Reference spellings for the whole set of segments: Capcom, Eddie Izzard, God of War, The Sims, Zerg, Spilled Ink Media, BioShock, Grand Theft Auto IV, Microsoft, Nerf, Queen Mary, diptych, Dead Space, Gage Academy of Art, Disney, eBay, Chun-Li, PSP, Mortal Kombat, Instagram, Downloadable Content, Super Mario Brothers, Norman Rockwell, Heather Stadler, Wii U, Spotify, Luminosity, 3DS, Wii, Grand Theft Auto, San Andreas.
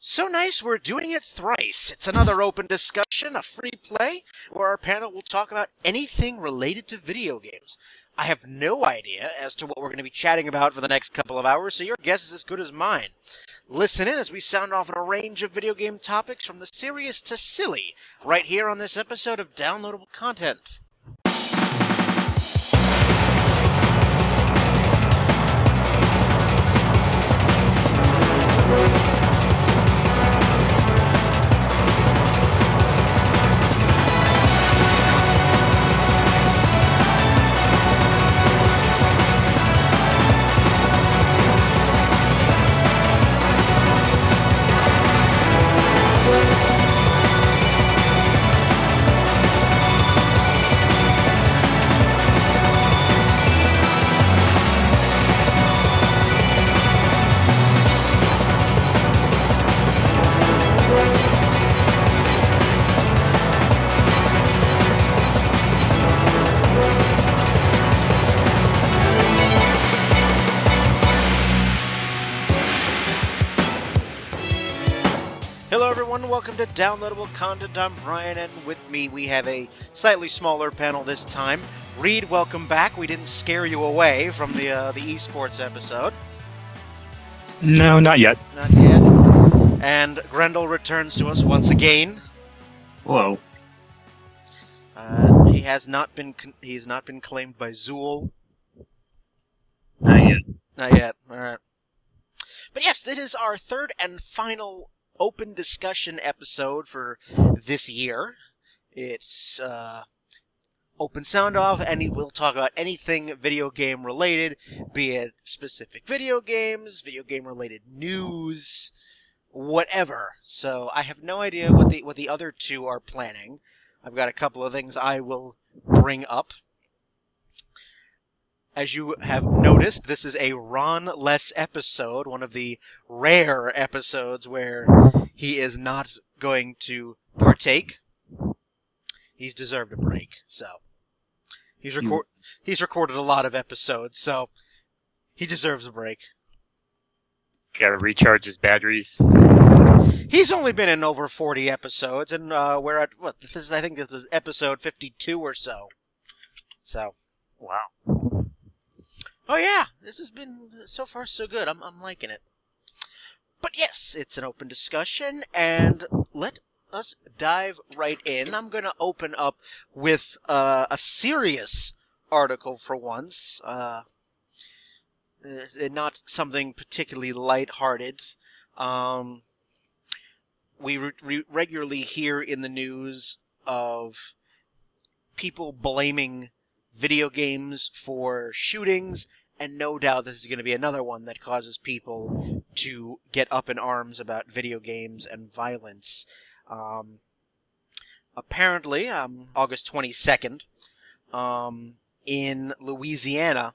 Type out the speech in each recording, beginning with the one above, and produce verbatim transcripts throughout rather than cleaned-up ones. So nice, we're doing it thrice. It's another open discussion, a free play, where our panel will talk about anything related to video games. I have no idea as to what we're going to be chatting about for the next couple of hours, so your guess is as good as mine. Listen in as we sound off on a range of video game topics from the serious to silly, right here on this episode of Downloadable Content. Welcome to Downloadable Content. I'm Brian, and with me we have a slightly smaller panel this time. Reed, welcome back. We didn't scare you away from the uh, the esports episode. No, not yet. Not yet. And Grendel returns to us once again. Hello. Uh, he has not been con- he has not been claimed by Zool. Not yet. Not yet. All right. But yes, this is our third and final open discussion episode for this year. It's uh, open sound off, and we'll talk about anything video game related, be it specific video games, video game related news, whatever. So I have no idea what the what the other two are planning. I've got a couple of things I will bring up. As you have noticed, this is a Ron-less episode, one of the rare episodes where he is not going to partake. He's deserved a break, so he's record he's recorded a lot of episodes, so he deserves a break. He's got to recharge his batteries. He's only been in over forty episodes, and uh, we're at what this is. I think this is episode fifty-two or so. So, wow. Oh yeah, this has been so far so good. I'm I'm liking it. But yes, it's an open discussion, and let us dive right in. I'm gonna open up with uh, a serious article for once, uh, not something particularly lighthearted. Um, we re- re- regularly hear in the news of people blaming video games for shootings, and no doubt this is going to be another one that causes people to get up in arms about video games and violence. Um, apparently, um, August twenty-second, um, in Louisiana,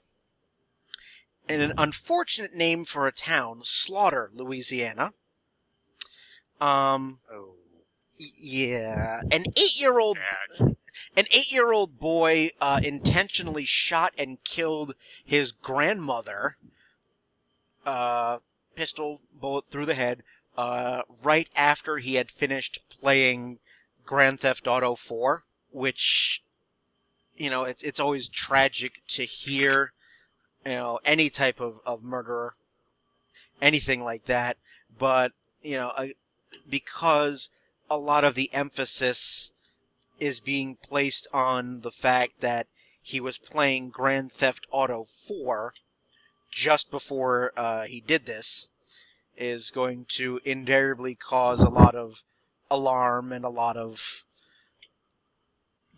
in an unfortunate name for a town, Slaughter, Louisiana, um, oh. y- yeah, an eight-year-old... An eight-year-old boy uh, intentionally shot and killed his grandmother, uh, pistol bullet through the head, uh, right after he had finished playing Grand Theft Auto four, which, you know, it's, it's always tragic to hear, you know, any type of, of murderer, anything like that. But, you know, uh, because a lot of the emphasis is being placed on the fact that he was playing Grand Theft Auto four just before uh, he did this, is going to invariably cause a lot of alarm and a lot of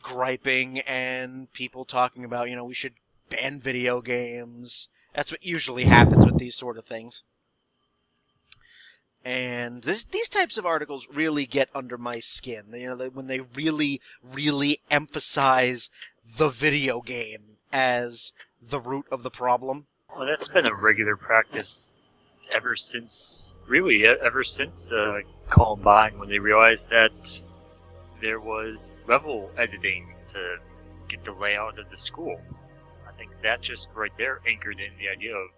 griping and people talking about, you know, we should ban video games. That's what usually happens with these sort of things. And this, these types of articles really get under my skin. You know, they, when they really, really emphasize the video game as the root of the problem. Well, that's been a regular practice ever since, really, ever since uh, Columbine, when they realized that there was level editing to get the layout of the school. I think that just right there anchored in the idea of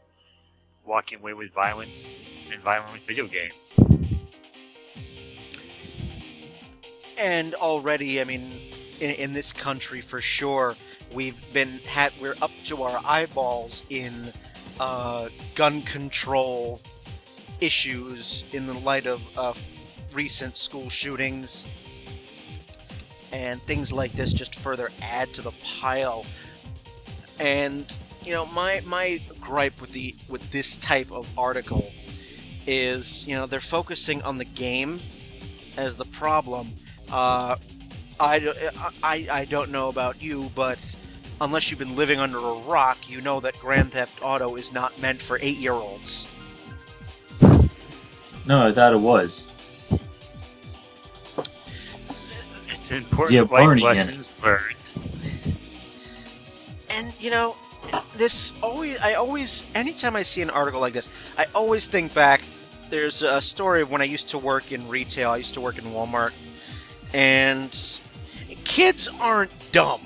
walking away with violence and violent video games. And already, I mean, in, in this country for sure, we've been had we're up to our eyeballs in uh, gun control issues in the light of uh, recent school shootings. And things like this just further add to the pile. And, you know, my my gripe with the with this type of article is, you know, they're focusing on the game as the problem. Uh, I, I, I don't know about you, but unless you've been living under a rock, you know that Grand Theft Auto is not meant for eight-year-olds. No, I thought it was. It's important life lessons learned. And, you know, this always, I always, anytime I see an article like this, I always think back. There's a story of when I used to work in retail. I used to work in Walmart. And kids aren't dumb.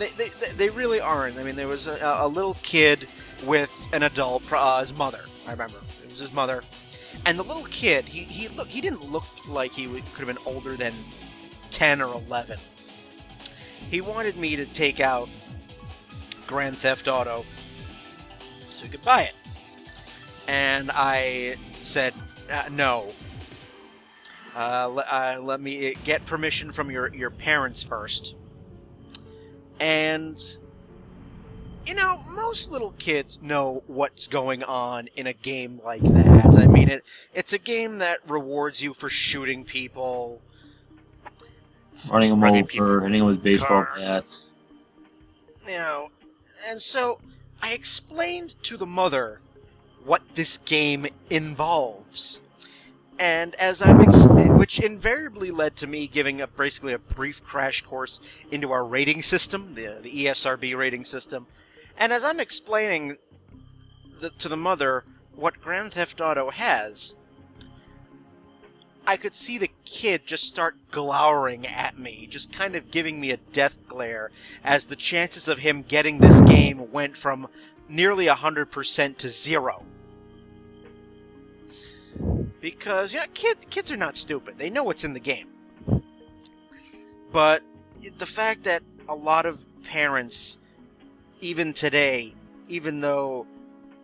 They they, they really aren't. I mean, there was a, a little kid with an adult, uh, his mother, I remember. It was his mother. And the little kid, he he look, he didn't look like he would, could have been older than ten or eleven. He wanted me to take out Grand Theft Auto so he could buy it. And I said, uh, no. Uh, le- uh, let me get permission from your, your parents first. And, you know, most little kids know what's going on in a game like that. I mean, it it's a game that rewards you for shooting people. Running them running over, hitting them with baseball bats. You know, and so I explained to the mother what this game involves, and as I'm, ex- which invariably led to me giving up basically a brief crash course into our rating system, the the E S R B rating system, and as I'm explaining the, to the mother what Grand Theft Auto has, I could see the kid just start glowering at me, just kind of giving me a death glare, as the chances of him getting this game went from nearly one hundred percent to zero. Because, you know, kids, kids are not stupid. They know what's in the game. But the fact that a lot of parents, even today, even though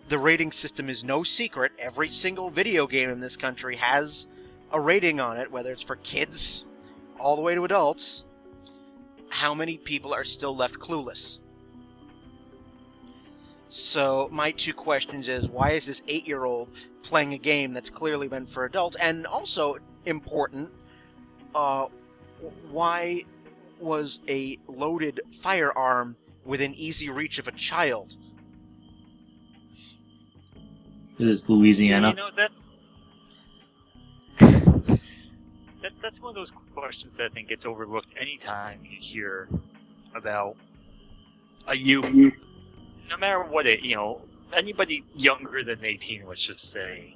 the rating system is no secret, every single video game in this country has a rating on it, whether it's for kids all the way to adults, how many people are still left clueless? So my two questions is, why is this eight-year-old playing a game that's clearly meant for adults? And also important, uh, why was a loaded firearm within easy reach of a child? It is Louisiana. You know, that's that, that's one of those questions that I think gets overlooked anytime you hear about a youth. No matter what it, you know, anybody younger than eighteen, let's just say,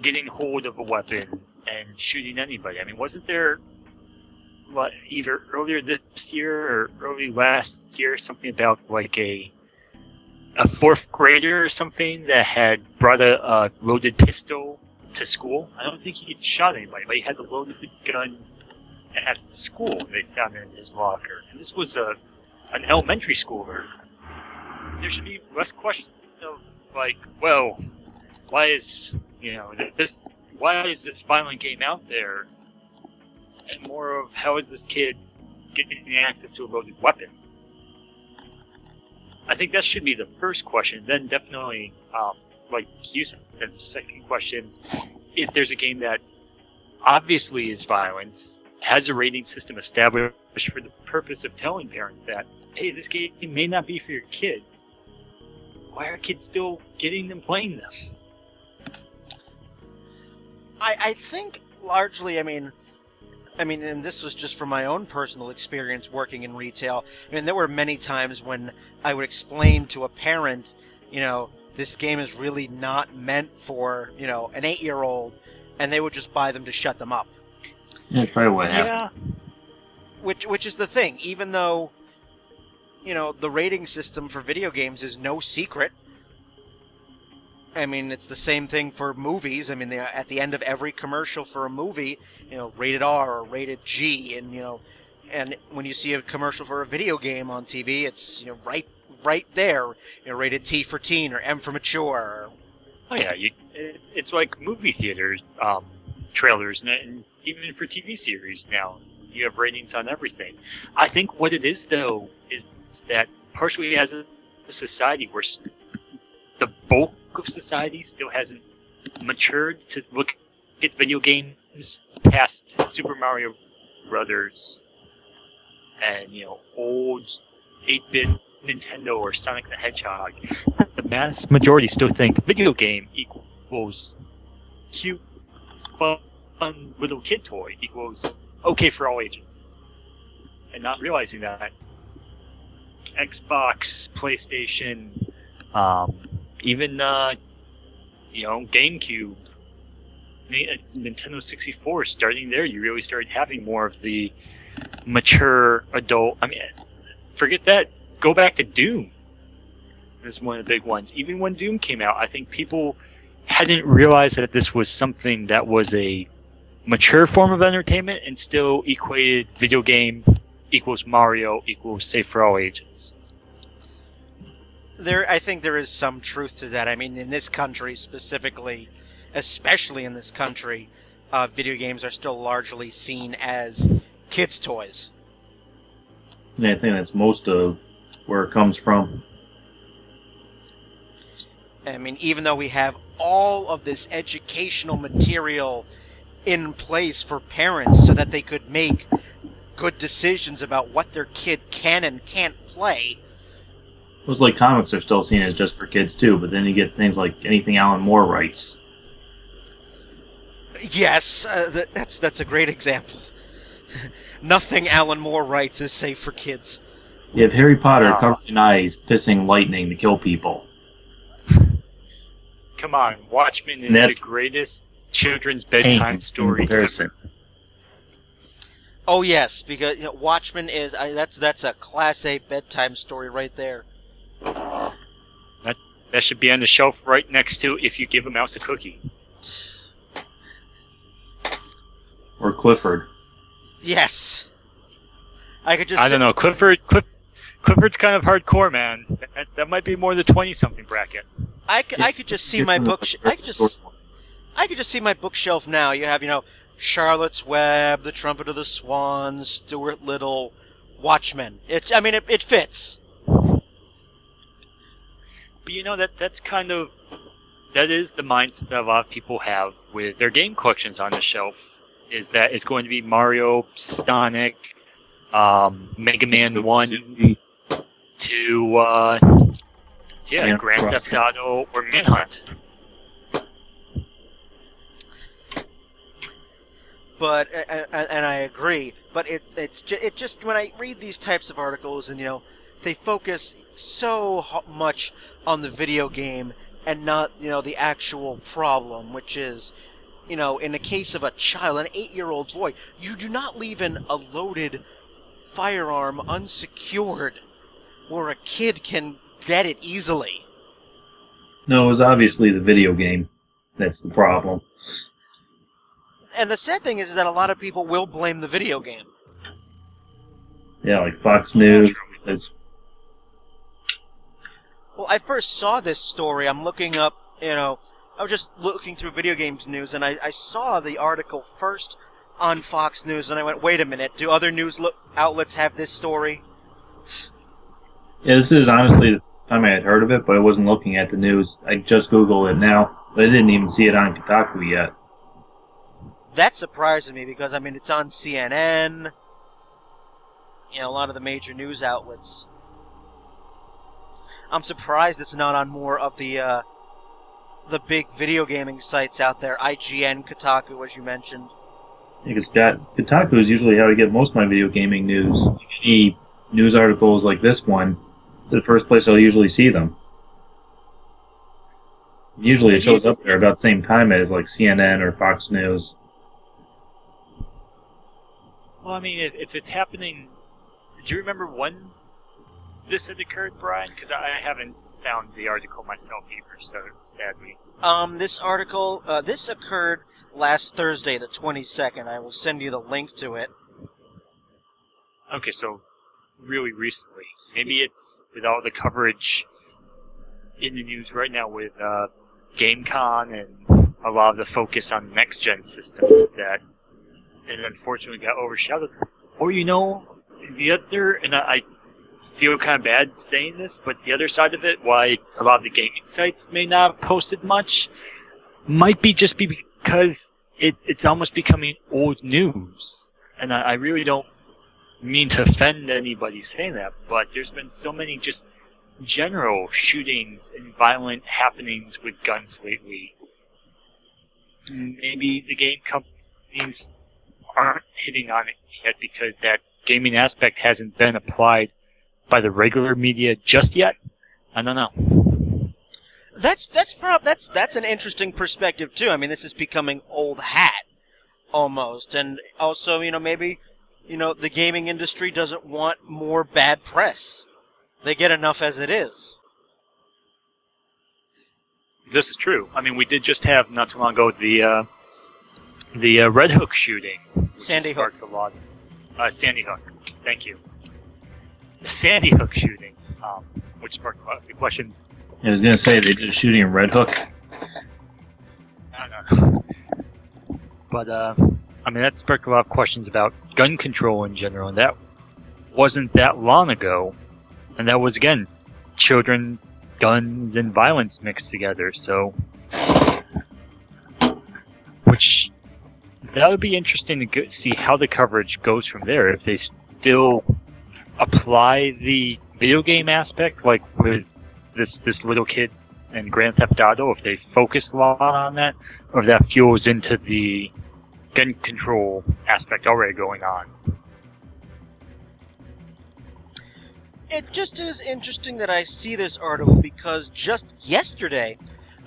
getting hold of a weapon and shooting anybody. I mean, wasn't there, what, either earlier this year or early last year, something about like a a fourth grader or something that had brought a, a loaded pistol to school? I don't think he shot anybody, but he had a loaded gun at school. They found it in his locker, and this was a an elementary schooler. There should be less question of like, well, why is you know this? Why is this violent game out there? And more of how is this kid getting access to a loaded weapon? I think that should be the first question. Then definitely, um, like you said, the second question: if there's a game that obviously is violent, has a rating system established for the purpose of telling parents that, hey, this game may not be for your kid. Why are kids still getting them playing them? I I think largely, I mean, I mean, and this was just from my own personal experience working in retail. I mean, there were many times when I would explain to a parent, you know, this game is really not meant for, you know, an eight-year-old, and they would just buy them to shut them up. Yeah, that's probably what happened. Yeah. Which, which is the thing, even though, you know, the rating system for video games is no secret. I mean, it's the same thing for movies. I mean, they, at the end of every commercial for a movie, you know, rated R or rated G, and, you know, and when you see a commercial for a video game on T V, it's, you know, right right there, you know, rated T for teen or M for mature. Oh, yeah. You, it, it's like movie theater um, trailers, and, and even for T V series now, you have ratings on everything. I think what it is, though, is that partially as a society, we're st- the bulk of society still hasn't matured to look at video games past Super Mario Brothers and, you know, old eight-bit Nintendo or Sonic the Hedgehog. The mass majority still think video game equals cute, fun, fun little kid toy equals okay for all ages. And not realizing that Xbox, PlayStation, um, even, uh, you know, GameCube, Nintendo sixty-four, starting there, you really started having more of the mature adult. I mean, forget that. Go back to Doom. This is one of the big ones. Even when Doom came out, I think people hadn't realized that this was something that was a mature form of entertainment and still equated video game equals Mario equals safe for all ages. There, I think there is some truth to that. I mean, in this country specifically, especially in this country, uh, video games are still largely seen as kids' toys. Yeah, I think that's most of where it comes from. I mean, even though we have all of this educational material in place for parents so that they could make good decisions about what their kid can and can't play. Those, like, comics are still seen as just for kids, too, but then you get things like anything Alan Moore writes. Yes, uh, th- that's that's a great example. Nothing Alan Moore writes is safe for kids. You have Harry Potter oh. covered in eyes, pissing lightning to kill people. Come on, Watchmen is that's the greatest children's bedtime story ever. Oh, yes, because you know, Watchmen is... I, that's that's a Class A bedtime story right there. That that should be on the shelf right next to If You Give a Mouse a Cookie. Or Clifford. Yes. I could just... I don't know. Clifford, Cliff, Clifford's kind of hardcore, man. That, that might be more the twenty-something bracket. I could, I could just see my book... I could just... I could just see my bookshelf now. You have, you know, Charlotte's Web, The Trumpet of the Swans, Stuart Little, Watchmen. It's, I mean, it, it fits. But you know, that that's kind of... That is the mindset that a lot of people have with their game collections on the shelf, is that it's going to be Mario, Sonic, um, Mega Man one, to, uh, yeah, yeah, Grand Theft Auto, or Manhunt. But and I agree, but it it's just, it just when I read these types of articles, and you know, they focus so much on the video game and not, you know, the actual problem, which is, you know, in the case of a child, an eight-year-old boy, you do not leave an a loaded firearm unsecured where a kid can get it easily. No, it was obviously the video game that's the problem. And the sad thing is, is that a lot of people will blame the video game. Yeah, like Fox News. It's... Well, I first saw this story. I'm looking up, you know, I was just looking through video games news, and I, I saw the article first on Fox News, and I went, wait a minute, do other news lo- outlets have this story? Yeah, this is honestly the first time I had heard of it, but I wasn't looking at the news. I just Googled it now, but I didn't even see it on Kotaku yet. That surprises me because, I mean, it's on C N N, you know, a lot of the major news outlets. I'm surprised it's not on more of the uh, the big video gaming sites out there, I G N, Kotaku, as you mentioned. Yeah, because Kotaku is usually how I get most of my video gaming news. Like any news articles like this one, the first place I'll usually see them. Usually it shows up there about the same time as, like, C N N or Fox News. Well, I mean, if, if it's happening... Do you remember when this had occurred, Brian? Because I haven't found the article myself either, so sadly. Um, this article, uh, this occurred last Thursday, the twenty-second. I will send you the link to it. Okay, so really recently. Maybe it's with all the coverage in the news right now with uh, GameCon and a lot of the focus on next-gen systems that it unfortunately got overshadowed. Or, you know, the other, and I feel kind of bad saying this, but the other side of it, why a lot of the gaming sites may not have posted much, might be just be because it, it's almost becoming old news. And I, I really don't mean to offend anybody saying that, but there's been so many just general shootings and violent happenings with guns lately. Maybe the game companies aren't hitting on it yet because that gaming aspect hasn't been applied by the regular media just yet. I don't know. That's that's prob that's that's an interesting perspective too. I mean, this is becoming old hat almost, and also, you know, maybe, you know, the gaming industry doesn't want more bad press. They get enough as it is. This is true. I mean, we did just have, not too long ago, the uh, the uh, Red Hook shooting. Sandy Hook. A lot. Uh, Sandy Hook. Thank you. The Sandy Hook shooting, um, which sparked a lot of questions. I was going to say, they did a shooting in Red Hook. I don't know. But, uh... I mean, that sparked a lot of questions about gun control in general, and that wasn't that long ago. And that was, again, children, guns, and violence mixed together, so... Which, that would be interesting to go see how the coverage goes from there, if they still apply the video game aspect, like with this, this little kid and Grand Theft Auto, if they focus a lot on that, or if that fuels into the gun control aspect already going on. It just is interesting that I see this article because just yesterday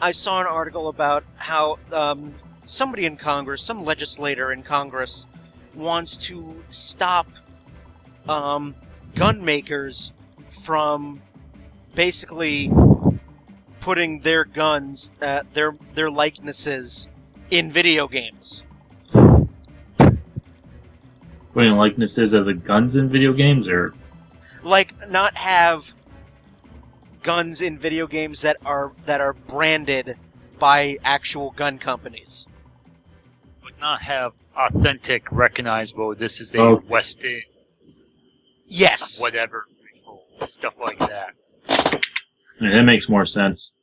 I saw an article about how um, somebody in Congress, some legislator in Congress, wants to stop um, gun makers from basically putting their guns, uh, their their likenesses in video games. Putting likenesses of the guns in video games, or like not have guns in video games that are that are branded by actual gun companies, but not have authentic, recognizable. This is a oh. West End, yes, whatever stuff like that. Yeah, that makes more sense.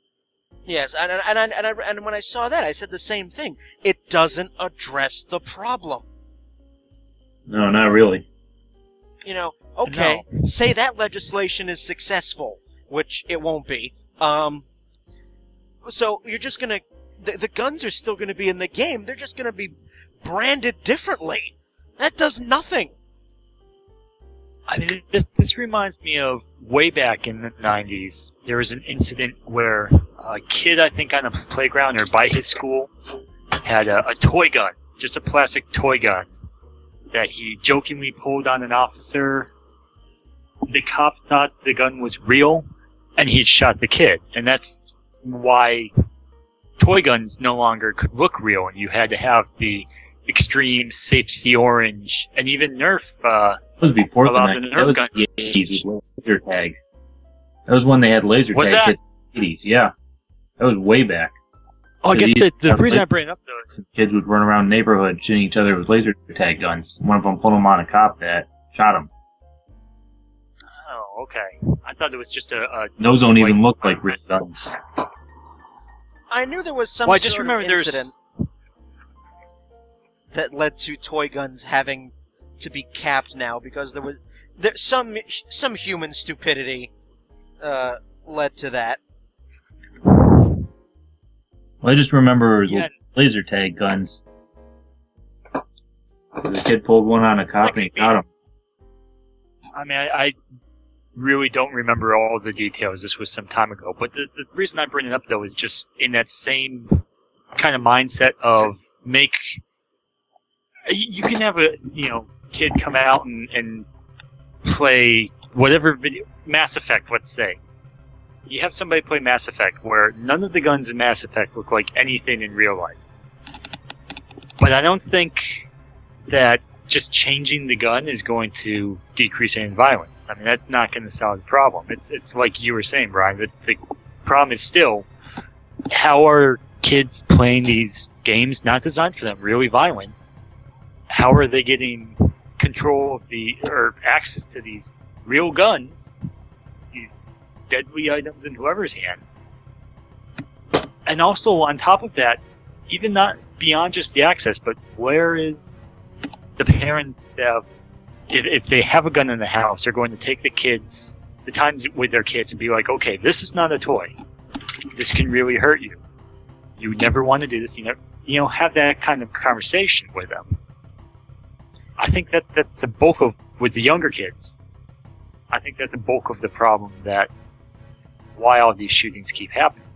Yes, and and and and, I, and when I saw that, I said the same thing. It doesn't address the problem. No, not really. You know, okay, no. Say that legislation is successful, which it won't be. Um, so you're just gonna... The, the guns are still gonna be in the game, they're just gonna be branded differently. That does nothing. I mean, this, this reminds me of way back in the nineties. There was an incident where a kid, I think, on a playground or by his school, had a, a toy gun, just a plastic toy gun, that he jokingly pulled on an officer. The cop thought the gun was real, and he shot the kid. And that's why toy guns no longer could look real, and you had to have the extreme safety orange, and even Nerf, uh, that was before the nineties. That was the eighties with laser tag. That was when they had laser tag kids in the eighties, yeah. That was way back. Oh, I guess the, the reason I bring it up, though, is some kids would run around the neighborhood shooting each other with laser tag guns. One of them pulled him on a cop that shot him. Oh, okay. I thought it was just a... a Those don't like, even look like real guns. I knew there was some well, sort of incident there's... that led to toy guns having to be capped now because there was there, some some human stupidity uh, led to that. Well, I just remember yeah. laser tag guns. So the kid pulled one on a cop and he shot him. I mean, I, I really don't remember all the details. This was some time ago. But the, the reason I bring it up, though, is just in that same kind of mindset of make... You can have a, you know, kid come out and, and play whatever video... Mass Effect, let's say. you have somebody play Mass Effect where none of the guns in Mass Effect look like anything in real life. But I don't think that just changing the gun is going to decrease any violence. I mean, that's not going to solve the problem. It's it's like you were saying, Brian, that the problem is still, how are kids playing these games not designed for them, really violent? How are they getting control of the, or access to these real guns, these deadly items in whoever's hands? And also, on top of that, even not beyond just the access, but where is the parents that have, if, if they have a gun in the house, they're going to take the kids, the times with their kids, and be like, okay, this is not a toy. This can really hurt you. You never want to do this. You never, you know, have that kind of conversation with them. I think that that's the bulk of, with the younger kids, I think that's the bulk of the problem, that why all these shootings keep happening.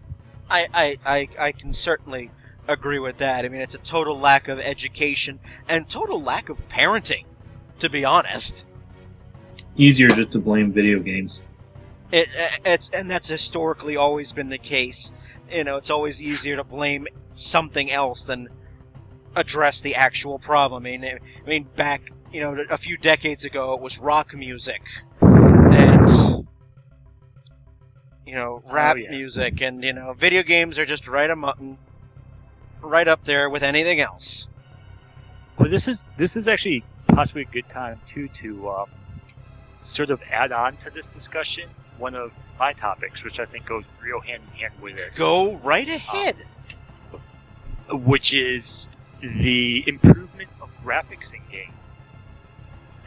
I, I, I, I can certainly agree with that. I mean, it's a total lack of education and total lack of parenting, to be honest. Easier just to blame video games. It, it's and that's historically always been the case. You know, it's always easier to blame something else than address the actual problem. I mean, I mean, back, you know, a few decades ago, it was rock music and, you know, rap oh, yeah. music, and, you know, video games are just right a mutton. Right up there with anything else. Well, this is this is actually possibly a good time too to um, sort of add on to this discussion one of my topics, which I think goes real hand in hand with it. Go right ahead. Um, which is the improvement of graphics in games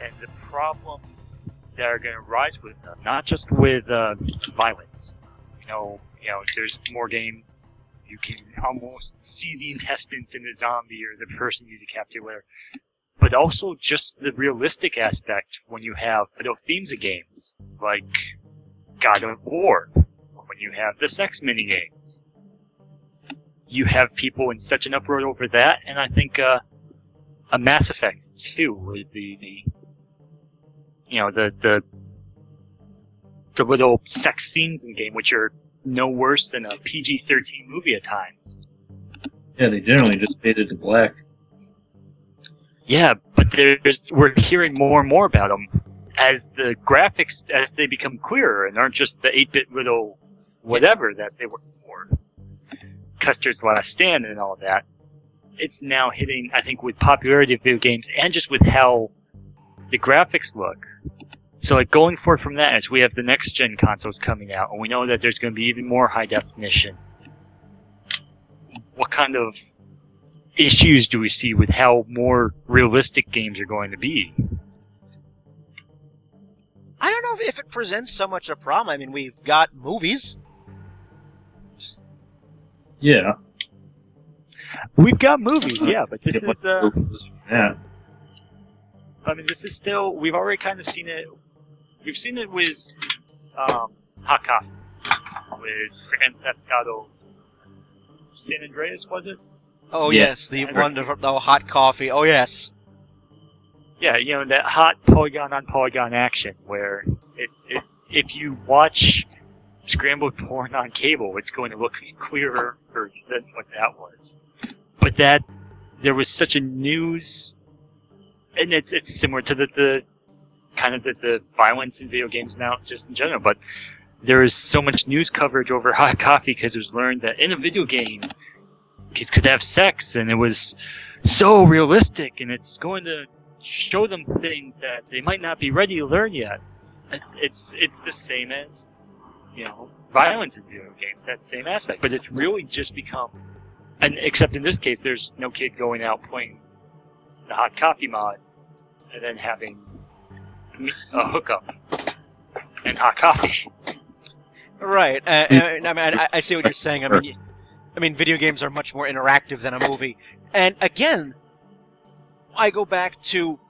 and the problems that are going to rise with them, not just with uh, violence. You know, you know, there's more games. You can almost see the intestines in the zombie or the person you decapitate, whatever. But also just the realistic aspect when you have adult themes of games, like God of War, when you have the sex minigames. You have people in such an uproar over that, and I think uh, a Mass Effect, too, with the, the you know, the, the, the little sex scenes in the game, which are no worse than a P G thirteen movie at times. Yeah, they generally just faded to black. Yeah, but there's we're hearing more and more about them as the graphics, as they become clearer and aren't just the eight-bit little whatever that they were before. Custer's Last Stand and all that. It's now hitting, I think, with popularity of video games and just with how the graphics look. So, like, going forward from that, as we have the next-gen consoles coming out, and we know that there's going to be even more high-definition, what kind of issues do we see with how more realistic games are going to be? I don't know if it presents so much a problem. I mean, we've got movies. Yeah. We've got movies, yeah, but this is... Uh, yeah. I mean, this is still... We've already kind of seen it... We've seen it with um, Hot Coffee, with Grand Theft Auto San Andreas, was it? Oh, yes, yes the wonderful the Hot Coffee. Oh, yes. Yeah, you know, that hot polygon-on-polygon action where it, it, if you watch scrambled porn on cable, it's going to look clearer than what that was. But that... There was such a news... And it's it's similar to the... the kind of the, the violence in video games now, just in general, but there is so much news coverage over Hot Coffee because it was learned that in a video game, kids could have sex, and it was so realistic, and it's going to show them things that they might not be ready to learn yet. It's it's it's the same as, you know, violence in video games, that same aspect, but it's really just become, and except in this case, there's no kid going out playing the Hot Coffee mod and then having a hookup and hot coffee. Right. Uh, I mean, I, I see what you're saying. I mean, I mean, video games are much more interactive than a movie. And again, I go back to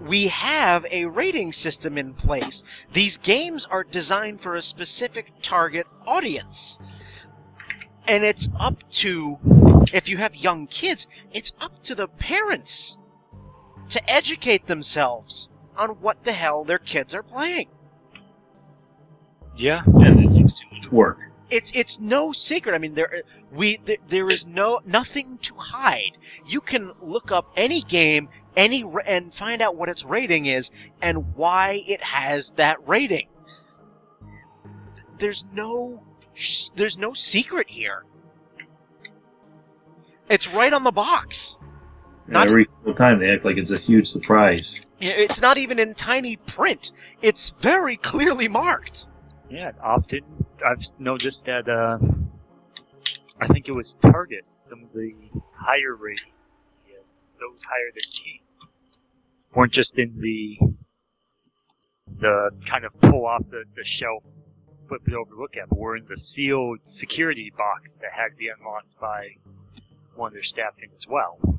we have a rating system in place. These games are designed for a specific target audience, and it's up to, if you have young kids, it's up to the parents to educate themselves on what the hell their kids are playing. Yeah. And it takes too much this work? It's it's no secret. I mean, there we there, there is no nothing to hide. You can look up any game, any and find out what its rating is and why it has that rating. There's no there's no secret here. It's right on the box. Not every single time they act like it's a huge surprise. It's not even in tiny print. It's very clearly marked. Yeah, often I've noticed that. Uh, I think it was Target. Some of the higher ratings, the, uh, those higher than T, weren't just in the the kind of pull off the, the shelf, flip it over, look at, but were in the sealed security box that had to be unlocked by one of their staff thing as well.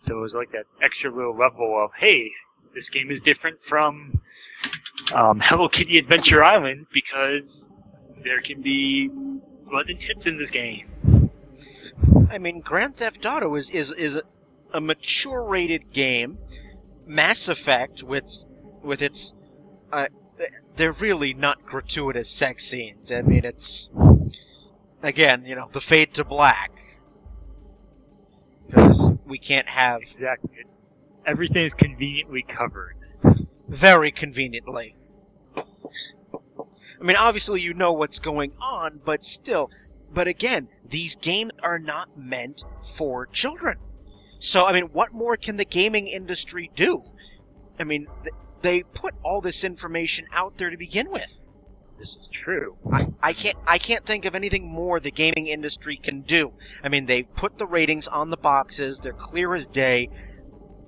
So it was like that extra little level of, hey, this game is different from um, Hello Kitty Adventure Island because there can be blood and tits in this game. I mean, Grand Theft Auto is, is, is a, a mature-rated game. Mass Effect, with with its... Uh, they're really not gratuitous sex scenes. I mean, it's... Again, you know, the fade to black. Because we can't have... Exactly. It's, everything is conveniently covered. Very conveniently. I mean, obviously you know what's going on, but still... But again, these games are not meant for children. So, I mean, what more can the gaming industry do? I mean, th- they put all this information out there to begin with. This is true. I, I can't I can't think of anything more the gaming industry can do. I mean, they've put the ratings on the boxes. They're clear as day.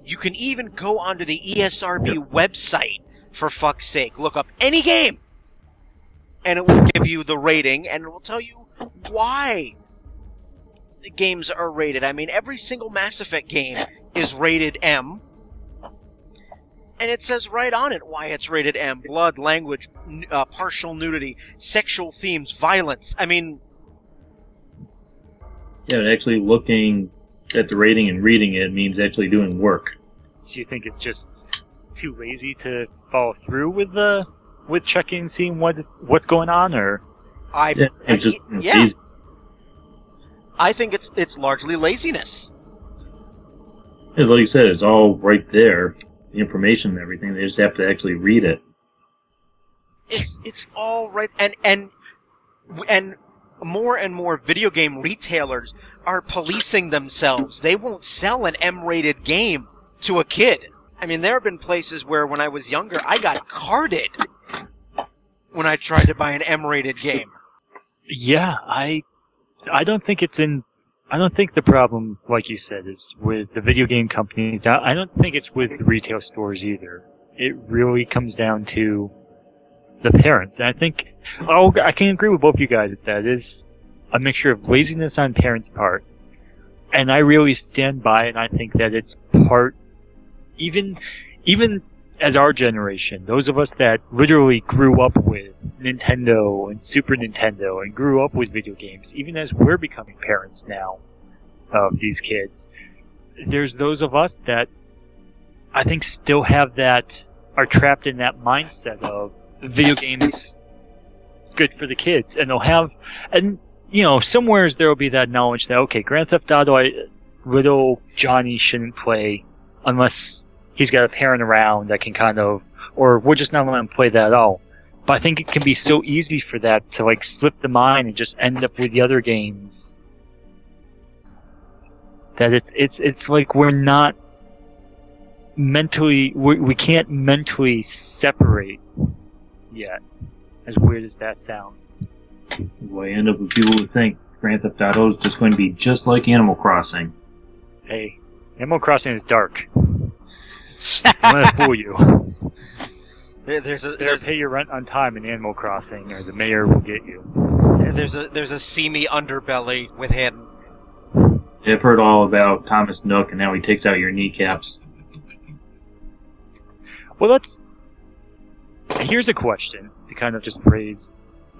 You can even go onto the E S R B website, for fuck's sake. Look up any game, and it will give you the rating, and it will tell you why the games are rated. I mean, every single Mass Effect game is rated M. And it says right on it why it's rated M. Blood, language, n- uh, partial nudity, sexual themes, violence. I mean... Yeah, but actually looking at the rating and reading it means actually doing work. So you think it's just too lazy to follow through with the with checking and seeing what, what's going on, or...? I, yeah, I, it's just, it's yeah. Easy. I think it's, it's largely laziness. As like you said, it's all right there. The information and everything, they just have to actually read it. It's it's all right, and and and more and more video game retailers are policing themselves. They won't sell an M-rated game to a kid. I mean, there have been places where, when I was younger, I got carded when I tried to buy an M-rated game. Yeah, I I don't think it's in. I don't think the problem, like you said, is with the video game companies. I don't think it's with the retail stores either. It really comes down to the parents. And I think, oh, I can agree with both of you guys that it is a mixture of laziness on parents' part. And I really stand by, and I think that it's part, even, even as our generation, those of us that literally grew up with Nintendo and Super Nintendo and grew up with video games, even as we're becoming parents now of these kids, there's those of us that I think still have that, are trapped in that mindset of video games good for the kids, and they'll have, and you know, somewhere there'll be that knowledge that, okay, Grand Theft Auto, I, little Johnny shouldn't play unless he's got a parent around that can kind of, or we're just not letting him play that at all. But I think it can be so easy for that to, like, slip the mind and just end up with the other games. That it's it's it's like we're not mentally... We, we can't mentally separate yet. As weird as that sounds. Well, I end up with people who think Grand Theft Auto is just going to be just like Animal Crossing. Hey, Animal Crossing is dark. I'm going to fool you. There's a, there's pay your rent on time in Animal Crossing, or the mayor will get you. There's a there's a seamy underbelly with him. I've heard all about Thomas Nook and how he takes out your kneecaps. Well, that's here's a question to kind of just raise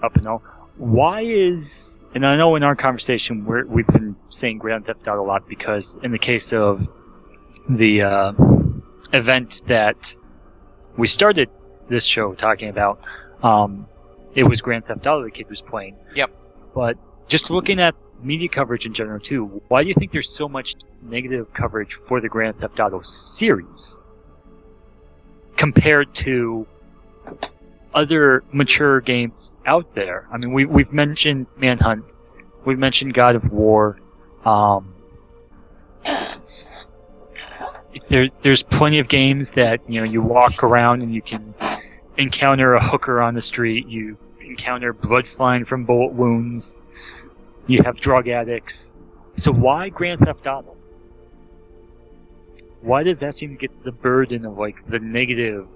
up and all. Why is, and I know in our conversation we're, we've been saying Grand Theft Auto a lot because in the case of the uh, event that we started this show talking about, um, it was Grand Theft Auto the kid was playing. Yep. But just looking at media coverage in general, too, why do you think there's so much negative coverage for the Grand Theft Auto series compared to other mature games out there? I mean, we, we've mentioned Manhunt. We've mentioned God of War. Um, there's, there's plenty of games that, you know, you walk around and you can encounter a hooker on the street. You encounter blood flying from bullet wounds. You have drug addicts. So why Grand Theft Auto? Why does that seem to get the burden of, like, the negative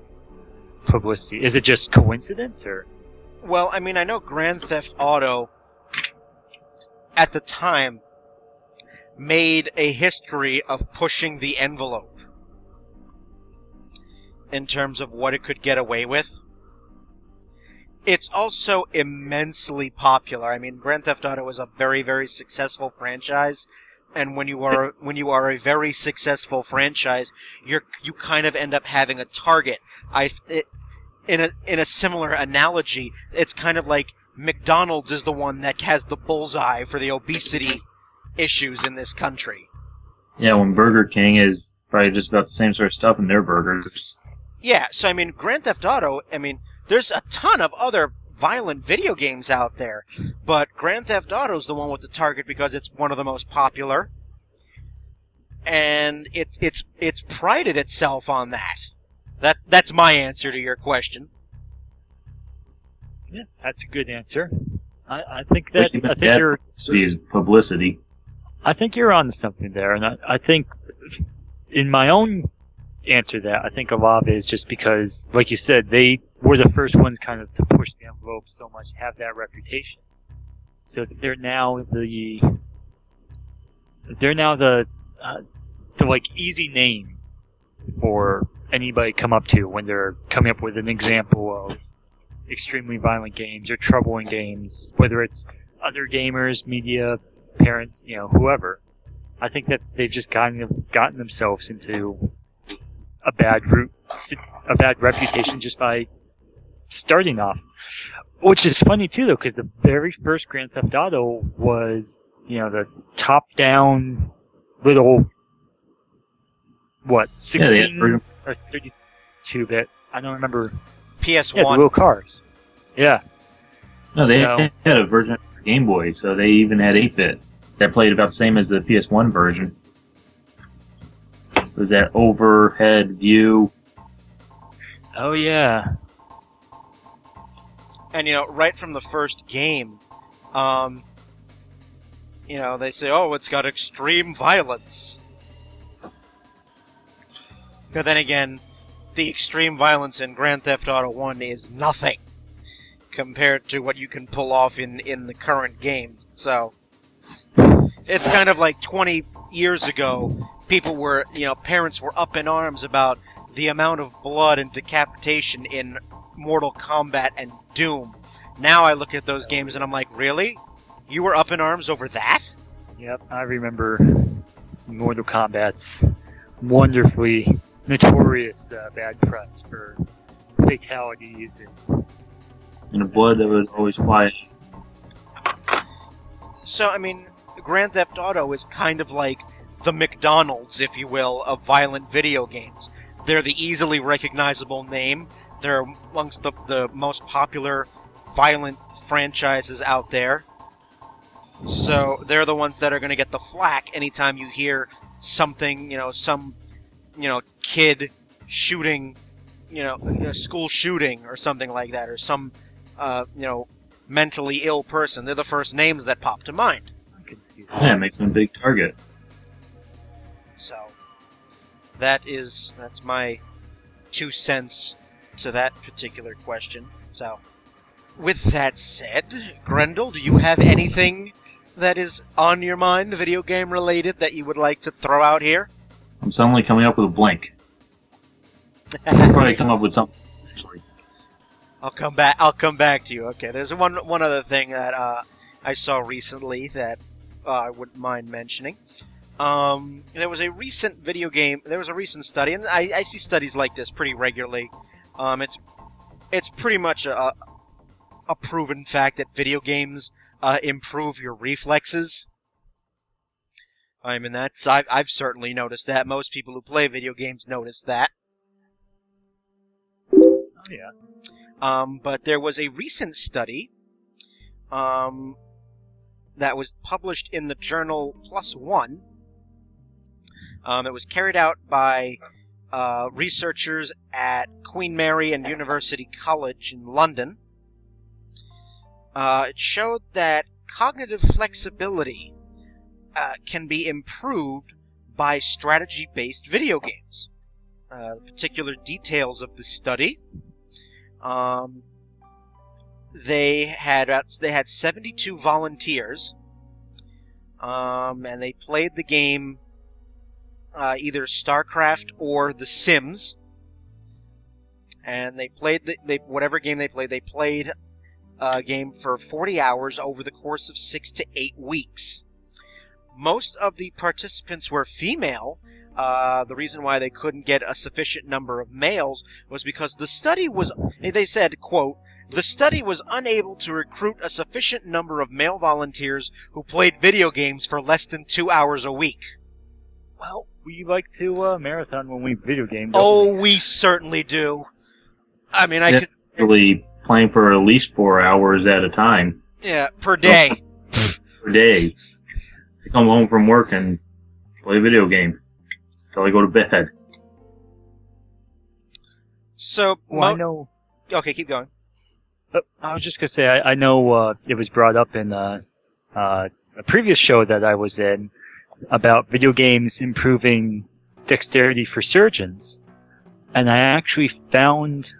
publicity? Is it just coincidence, or? Well, I mean, I know Grand Theft Auto at the time made a history of pushing the envelope in terms of what it could get away with. It's also immensely popular. I mean, Grand Theft Auto is a very, very successful franchise, and when you are when you are a very successful franchise, you're you kind of end up having a target. I it, in a in a similar analogy, it's kind of like McDonald's is the one that has the bullseye for the obesity issues in this country. Yeah, when Burger King is probably just about the same sort of stuff in their burgers. Yeah, so I mean, Grand Theft Auto, I mean, there's a ton of other violent video games out there, but Grand Theft Auto's the one with the target because it's one of the most popular, and it's it's it's prided itself on that. That that's my answer to your question. Yeah, that's a good answer. I, I think that I think that you're sees publicity. I think you're on to something there, and I, I think in my own answer that I think a lot of it is just because, like you said, they were the first ones kind of to push the envelope so much, have that reputation. So they're now the they're now the uh, the like easy name for anybody to come up to when they're coming up with an example of extremely violent games or troubling games, whether it's other gamers, media, parents, you know, whoever. I think that they've just gotten gotten themselves into a bad root, a bad reputation just by starting off. Which is funny too, though, because the very first Grand Theft Auto was, you know, the top-down little what sixteen yeah, or thirty-two bit. I don't remember. P S one. Yeah, the little cars. Yeah. No, they so, had a version for Game Boy, so they even had eight bit that played about the same as the P S one version. Was that overhead view? Oh, yeah. And, you know, right from the first game, um, you know, they say, oh, it's got extreme violence. But then again, the extreme violence in Grand Theft Auto one is nothing compared to what you can pull off in, in the current game. So, it's kind of like twenty years ago, people were, you know, parents were up in arms about the amount of blood and decapitation in Mortal Kombat and Doom. Now I look at those games and I'm like, really? You were up in arms over that? Yep, I remember Mortal Kombat's wonderfully notorious uh, bad press for fatalities and... and the blood that was always flying. So, I mean, Grand Theft Auto is kind of like the McDonald's, if you will, of violent video games. They're the easily recognizable name. They're amongst the, the most popular violent franchises out there. So they're the ones that are going to get the flack anytime you hear something, you know, some, you know, kid shooting, you know, a school shooting or something like that, or some, uh, you know, mentally ill person. They're the first names that pop to mind. I can see that. Yeah, it makes them a big target. So, that is, that's my two cents to that particular question. So, with that said, Grendel, do you have anything that is on your mind, video game related, that you would like to throw out here? I'm suddenly coming up with a blank. I'll probably come up with something. Sorry. I'll come back, I'll come back to you. Okay, there's one, one other thing that uh, I saw recently that uh, I wouldn't mind mentioning. Um, there was a recent video game, there was a recent study, and I, I see studies like this pretty regularly. Um, it's, it's pretty much a, a proven fact that video games uh, improve your reflexes. I mean, that's, I've, I've certainly noticed that. Most people who play video games notice that. Oh, yeah. Um, but there was a recent study um, that was published in the journal Plus One. Um, it was carried out by uh, researchers at Queen Mary and University College in London. Uh, it showed that cognitive flexibility uh, can be improved by strategy-based video games. Uh, particular details of the study: um, they had uh, they had seventy-two volunteers, um, and they played the game. Uh, either StarCraft or The Sims, and they played the, they, whatever game they played. They played a game for forty hours over the course of six to eight weeks. Most of the participants were female. Uh, the reason why they couldn't get a sufficient number of males was because the study was, they said, quote, "The study was unable to recruit a sufficient number of male volunteers who played video games for less than two hours a week." Well, we like to uh, marathon when we video game. Oh, we? we certainly do. I mean, I Definitely could... Definitely playing for at least four hours at a time. Yeah, per day. per day. I come home from work and play a video game until I go to bed. So, well, I know... Okay, keep going. I was just going to say, I, I know uh, it was brought up in uh, uh, a previous show that I was in, about video games improving dexterity for surgeons. And I actually found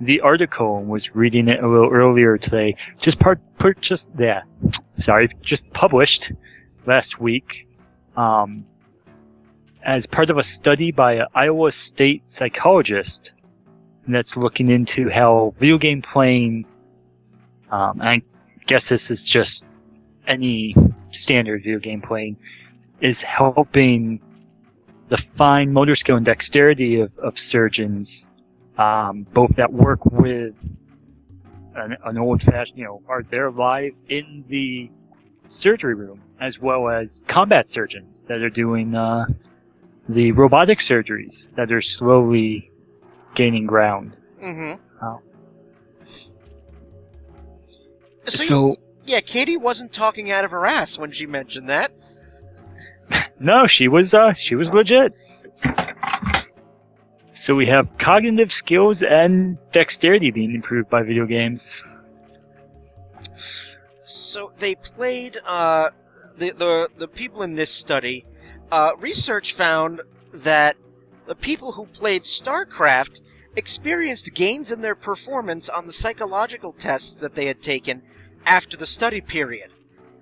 the article and was reading it a little earlier today. Just part, part just, yeah, sorry, just published last week, um, as part of a study by an Iowa State psychologist. And that's looking into how video game playing, um, I guess this is just any standard video game playing, is helping the fine motor skill and dexterity of, of surgeons, um, both that work with an, an old-fashioned, you know, are there live in the surgery room, as well as combat surgeons that are doing uh, the robotic surgeries that are slowly gaining ground. Mm-hmm. Uh, so, so yeah, Katie wasn't talking out of her ass when she mentioned that. No, she was uh, she was legit. So we have cognitive skills and dexterity being improved by video games. So they played uh, the the the people in this study. Uh, research found that the people who played StarCraft experienced gains in their performance on the psychological tests that they had taken after the study period.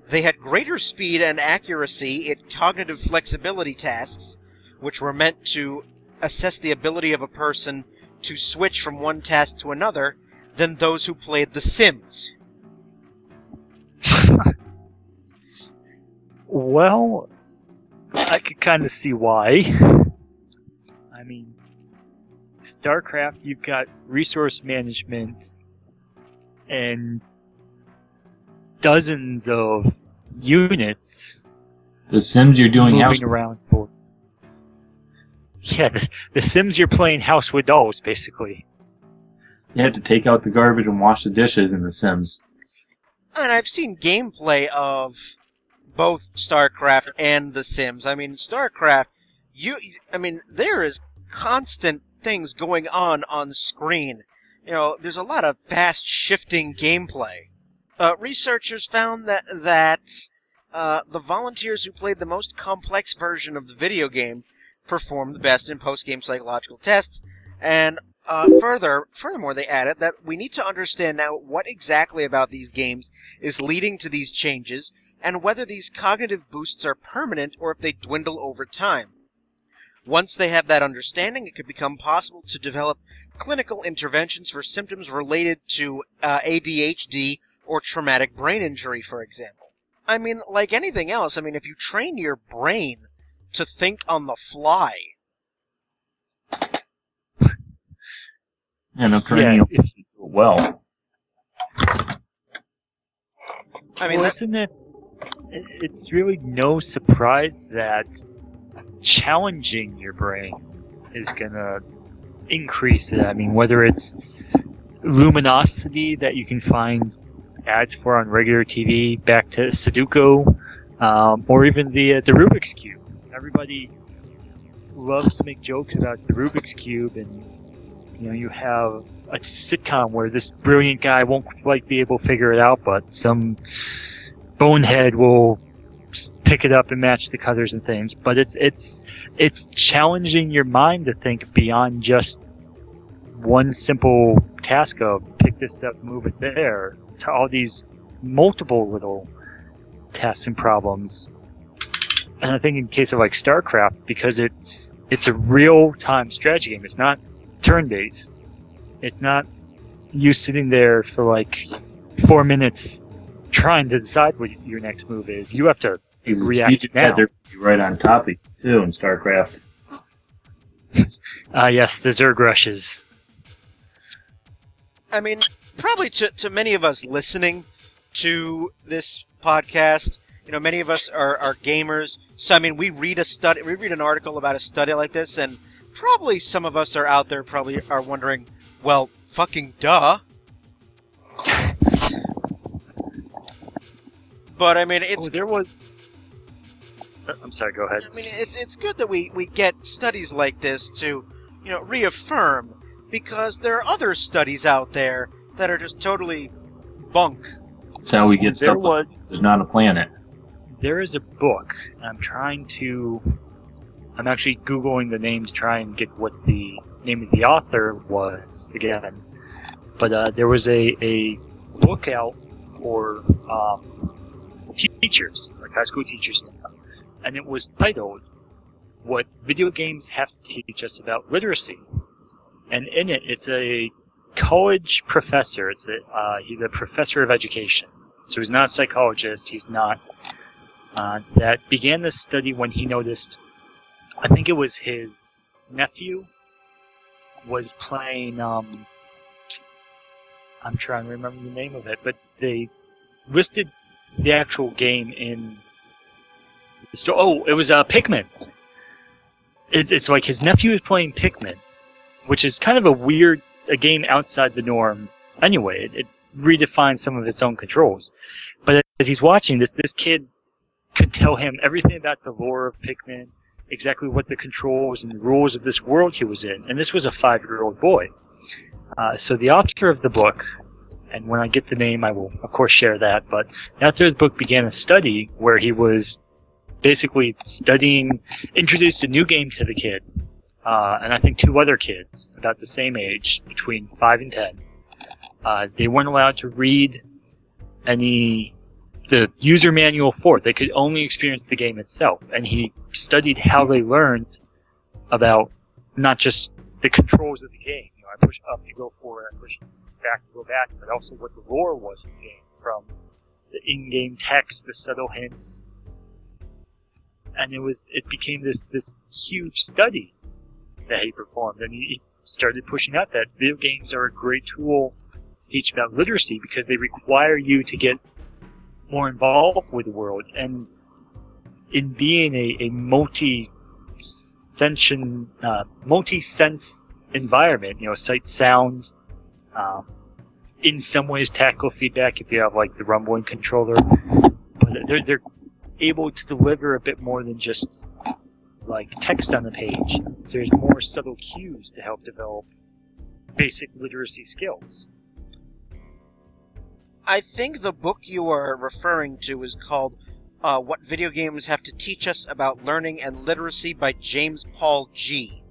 They had greater speed and accuracy in cognitive flexibility tasks, which were meant to assess the ability of a person to switch from one task to another, than those who played The Sims. Well, I could kind of see why. I mean, StarCraft, you've got resource management and dozens of units. The Sims you're doing house around for. Yeah, the, the Sims you're playing house with dolls, basically. You have to take out the garbage and wash the dishes in The Sims. And I've seen gameplay of both StarCraft and The Sims. I mean, StarCraft, you, I mean, there is constant things going on on screen. You know, there's a lot of fast shifting gameplay. Uh, researchers found that that uh, the volunteers who played the most complex version of the video game performed the best in post-game psychological tests. And uh, further, furthermore, they added that we need to understand now what exactly about these games is leading to these changes, and whether these cognitive boosts are permanent or if they dwindle over time. Once they have that understanding, it could become possible to develop clinical interventions for symptoms related to uh, A D H D or traumatic brain injury, for example. I mean, like anything else, I mean, if you train your brain to think on the fly. And I'm training you well. I mean, well, isn't it? It's really no surprise that challenging your brain is gonna increase it. I mean, whether it's luminosity that you can find ads for on regular T V, back to Sudoku, um, or even the uh, the Rubik's Cube. Everybody loves to make jokes about the Rubik's Cube, and you know, you have a sitcom where this brilliant guy won't quite be able to figure it out, but some bonehead will pick it up and match the colors and things. But it's it's it's challenging your mind to think beyond just one simple task of pick this up, move it there, to all these multiple little tasks and problems. And I think in case of like StarCraft, because it's it's a real-time strategy game, it's not turn-based. It's not you sitting there for like four minutes trying to decide what your next move is. You have to you react you now. They're right on top of you, too, in StarCraft. Ah, uh, yes, the Zerg rushes. I mean, probably to, to many of us listening to this podcast, you know, many of us are, are gamers. So, I mean, we read a study, we read an article about a study like this, and probably some of us are out there probably are wondering, well, fucking duh. But, I mean, it's... Oh, there was... I'm sorry, go ahead. I mean, it's it's good that we, we get studies like this to, you know, reaffirm, because there are other studies out there that are just totally bunk. That's how we get there stuff was, like it's not a planet. There is a book, and I'm trying to... I'm actually Googling the name to try and get what the name of the author was again. But uh, there was a, a book out for... Um, teachers, like high school teachers now, and it was titled What Video Games Have to Teach Us About Literacy. And in it, it's a college professor. It's a uh, he's a professor of education, so he's not a psychologist, he's not uh, that began this study when he noticed, I think it was his nephew was playing um, I'm trying to remember the name of it, but they listed the actual game in the store. Oh, it was uh, Pikmin. It, it's like his nephew is playing Pikmin, which is kind of a weird a game outside the norm anyway. It, it redefines some of its own controls. But as he's watching this, this kid could tell him everything about the lore of Pikmin, exactly what the controls and the rules of this world he was in. And this was a five-year-old boy. Uh, so the author of the book... And when I get the name, I will, of course, share that. But after the book began a study where he was basically studying, introduced a new game to the kid, uh, and I think two other kids about the same age, between five and ten. Uh, they weren't allowed to read any, the user manual for it. They could only experience the game itself. And he studied how they learned about not just the controls of the game. You know, I push up to go forward, I push back to go back, but also what the lore was in the game, from the in-game text, the subtle hints, and it was it became this this huge study that he performed, and he started pushing out that video games are a great tool to teach about literacy because they require you to get more involved with the world, and in being a, a multi-sensation, uh, multi-sense environment, you know, sight, sound. Um, in some ways, tactile feedback if you have like the rumbling controller, but they're they're able to deliver a bit more than just like text on the page. So there's more subtle cues to help develop basic literacy skills. I think the book you are referring to is called uh, "What Video Games Have to Teach Us About Learning and Literacy" by James Paul G.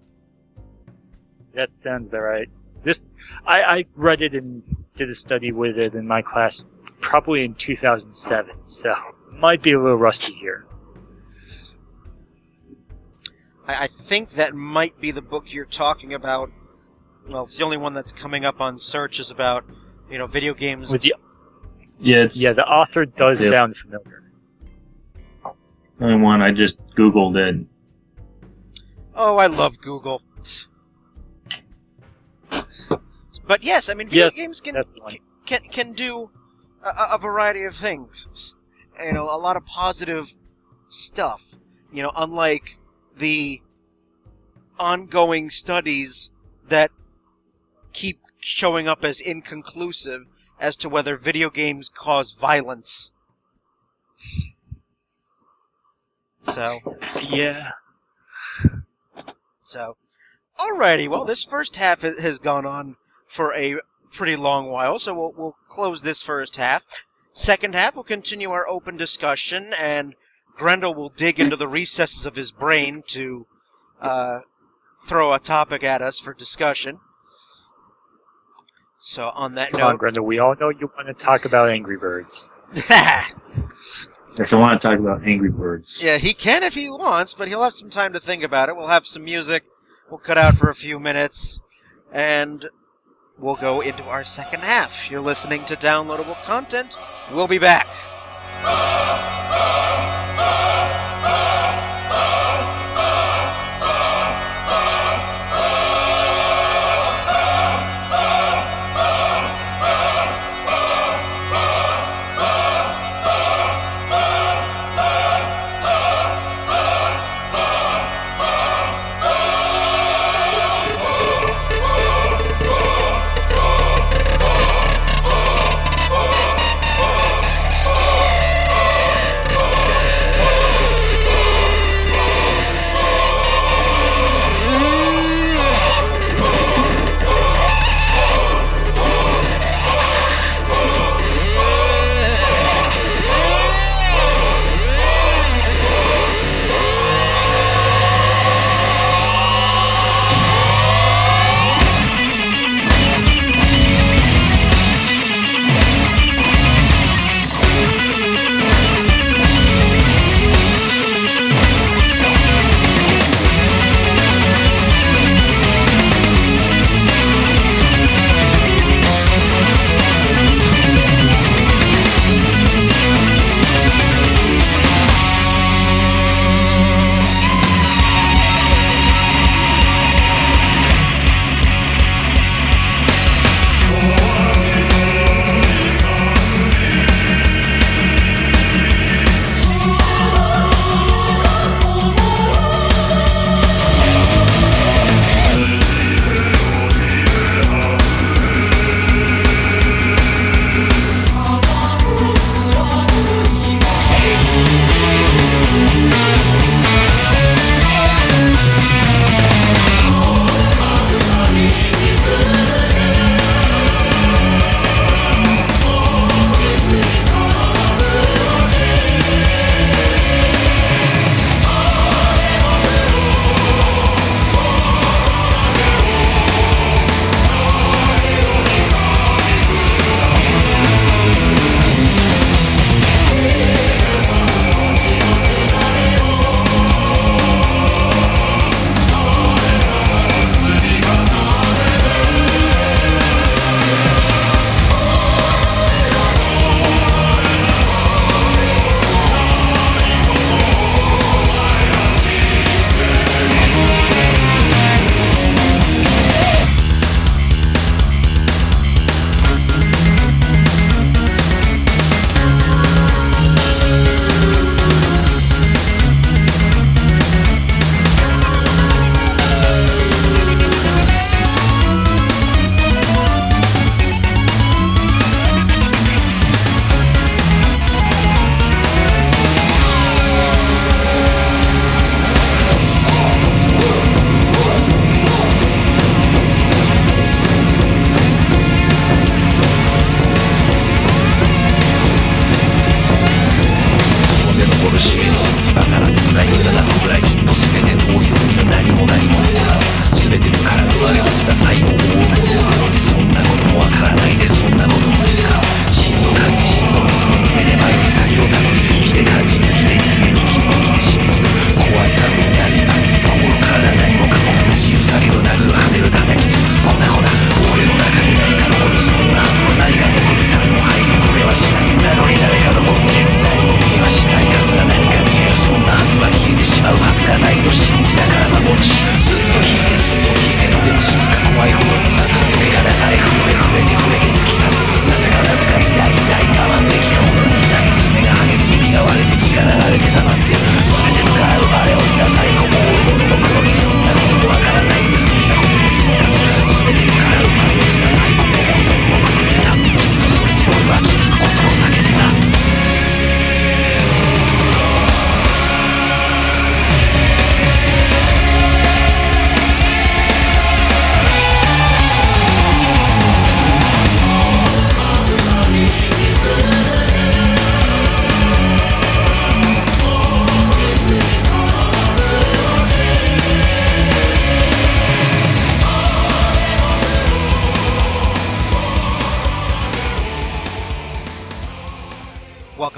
That sounds about right. This, I, I read it and did a study with it in my class probably in two thousand seven, so might be a little rusty here. I, I think that might be the book you're talking about. Well, it's the only one that's coming up on search is about, you know, video games. With the, yeah, it's, yeah, the author does yeah. sound familiar. The only one I just Googled it. Oh, I love Google. But yes, I mean, video yes, games can, can can do a, a variety of things. You know, a lot of positive stuff. You know, unlike the ongoing studies that keep showing up as inconclusive as to whether video games cause violence. So, yeah. So, alrighty, well, this first half has gone on for a pretty long while, so we'll, we'll close this first half. Second half, we'll continue our open discussion, and Grendel will dig into the recesses of his brain to uh, throw a topic at us for discussion. So, on that Come note... Come on, Grendel, we all know you want to talk about Angry Birds. Yes, I want to talk about Angry Birds. Yeah, he can if he wants, but he'll have some time to think about it. We'll have some music, we'll cut out for a few minutes, and we'll go into our second half. You're listening to Downloadable Content. We'll be back.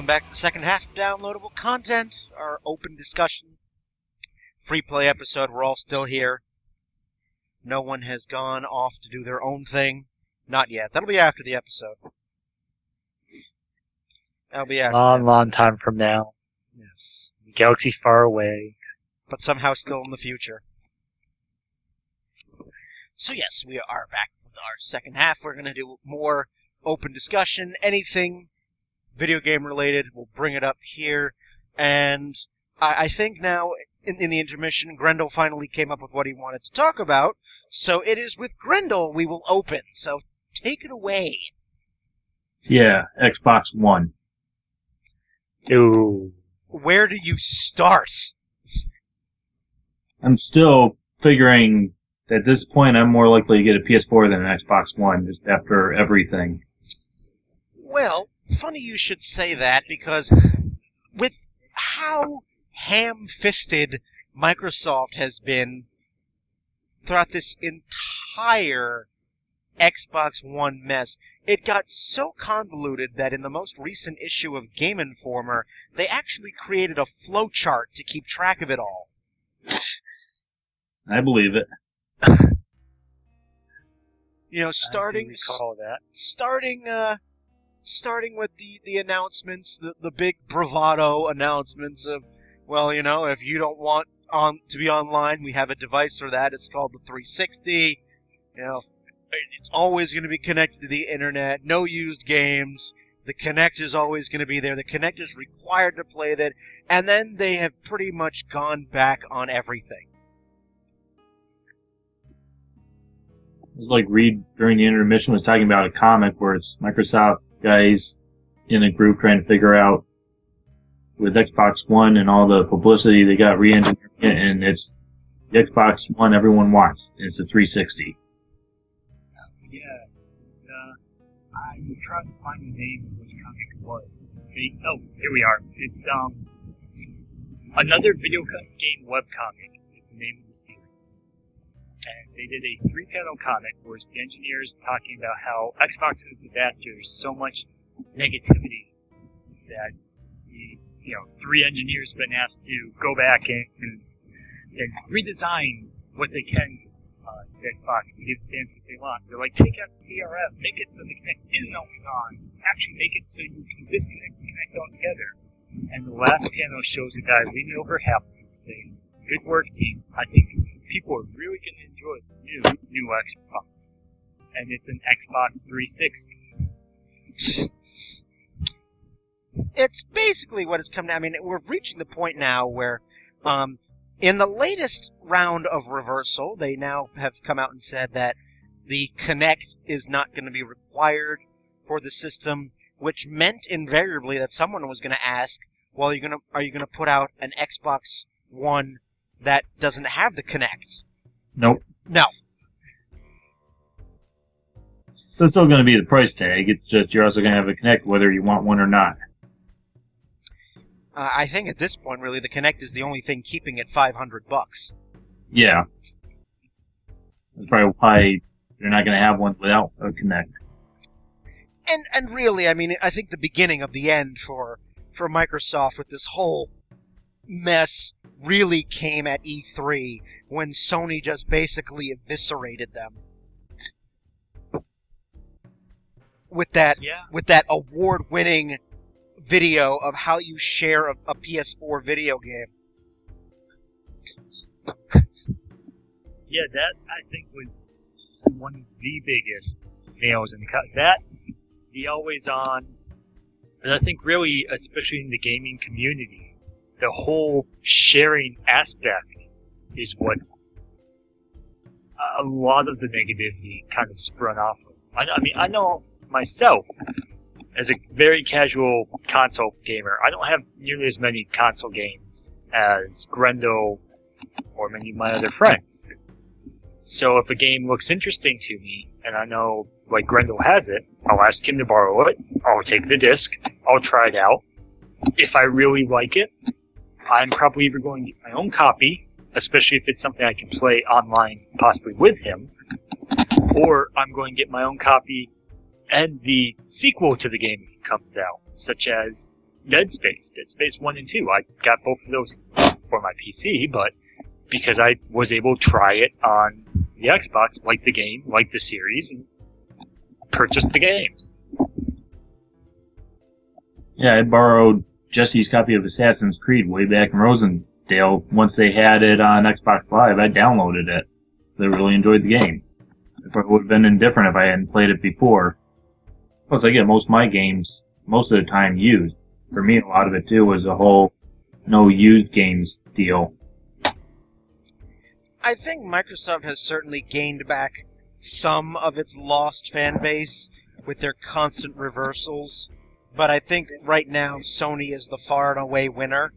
back to the second half of Downloadable Content, our open discussion, free play episode. We're all still here. No one has gone off to do their own thing. Not yet. That'll be after the episode. That'll be after Long, long time from now. Yes. Galaxy far away. But somehow still in the future. So yes, we are back with our second half. We're going to do more open discussion. Anything video game related, we'll bring it up here. And I, I think now, in, in the intermission, Grendel finally came up with what he wanted to talk about. So it is with Grendel we will open. So take it away. Yeah, Xbox One. Ooh. Where do you start? I'm still figuring at this point I'm more likely to get a P S four than an Xbox One, just after everything. Well, funny you should say that, because with how ham-fisted Microsoft has been throughout this entire Xbox One mess, it got so convoluted that in the most recent issue of Game Informer, they actually created a flowchart to keep track of it all. I believe it. You know, starting that. starting uh, starting with the, the announcements, the, the big bravado announcements of, well, you know, if you don't want on to be online, we have a device for that. It's called the three sixty. You know, it's always going to be connected to the internet. No used games. The Kinect is always going to be there. The Kinect is required to play that. And then they have pretty much gone back on everything. It's like Reed during the intermission was talking about a comic where it's Microsoft guys in a group trying to figure out with Xbox One and all the publicity they got re-engineering it, and it's the Xbox One everyone wants. It's the three sixty. Uh, yeah, it's, uh, I tried to find the name of which comic it was. They, oh, here we are. It's um another video game webcomic is the name of the series. And they did a three-panel comic where it's the engineers talking about how Xbox is a disaster. There's so much negativity that these, you know, three engineers have been asked to go back and, and, and redesign what they can uh, to the Xbox to give the fans what they want. They're like, take out the D R M, make it so the Kinect isn't always on. Actually, make it so you can disconnect and connect altogether. And the last panel shows a guy leaning over happily saying, "Good work, team. I think people are really going to enjoy the new, new Xbox." And it's an Xbox three sixty. It's basically what it's come to. I mean, we're reaching the point now where, um, in the latest round of reversal, they now have come out and said that the Kinect is not going to be required for the system, which meant invariably that someone was going to ask, well, are you going to, are you going to put out an Xbox One that doesn't have the Kinect? Nope. No. So it's still going to be the price tag. It's just you're also going to have a Kinect whether you want one or not. Uh, I think at this point, really, the Kinect is the only thing keeping it five hundred bucks. Yeah. That's probably why they're not going to have one without a Kinect. And and really, I mean, I think the beginning of the end for for Microsoft with this whole mess really came at E three, when Sony just basically eviscerated them with that yeah. with that award-winning video of how you share a, a P S four video game. Yeah, that I think was one of the biggest nails in the cut. That, the always on, and I think really, especially in the gaming community, the whole sharing aspect is what a lot of the negativity kind of sprung off of. I, I mean, I know myself, as a very casual console gamer, I don't have nearly as many console games as Grendel or many of my other friends. So if a game looks interesting to me, and I know, like, Grendel has it, I'll ask him to borrow it, I'll take the disc, I'll try it out. If I really like it, I'm probably either going to get my own copy, especially if it's something I can play online, possibly with him, or I'm going to get my own copy and the sequel to the game if it comes out, such as Dead Space, Dead Space one and two. I got both of those for my P C, but because I was able to try it on the Xbox, like the game, like the series, and purchase the games. Yeah, I borrowed Jesse's copy of Assassin's Creed way back in Rosendale. Once they had it on Xbox Live, I downloaded it. So I really enjoyed the game. It would have been indifferent if I hadn't played it before. Plus, I get most of my games, most of the time, used. For me, a lot of it, too, was a whole no-used games deal. I think Microsoft has certainly gained back some of its lost fan base with their constant reversals, but I think right now Sony is the far and away winner.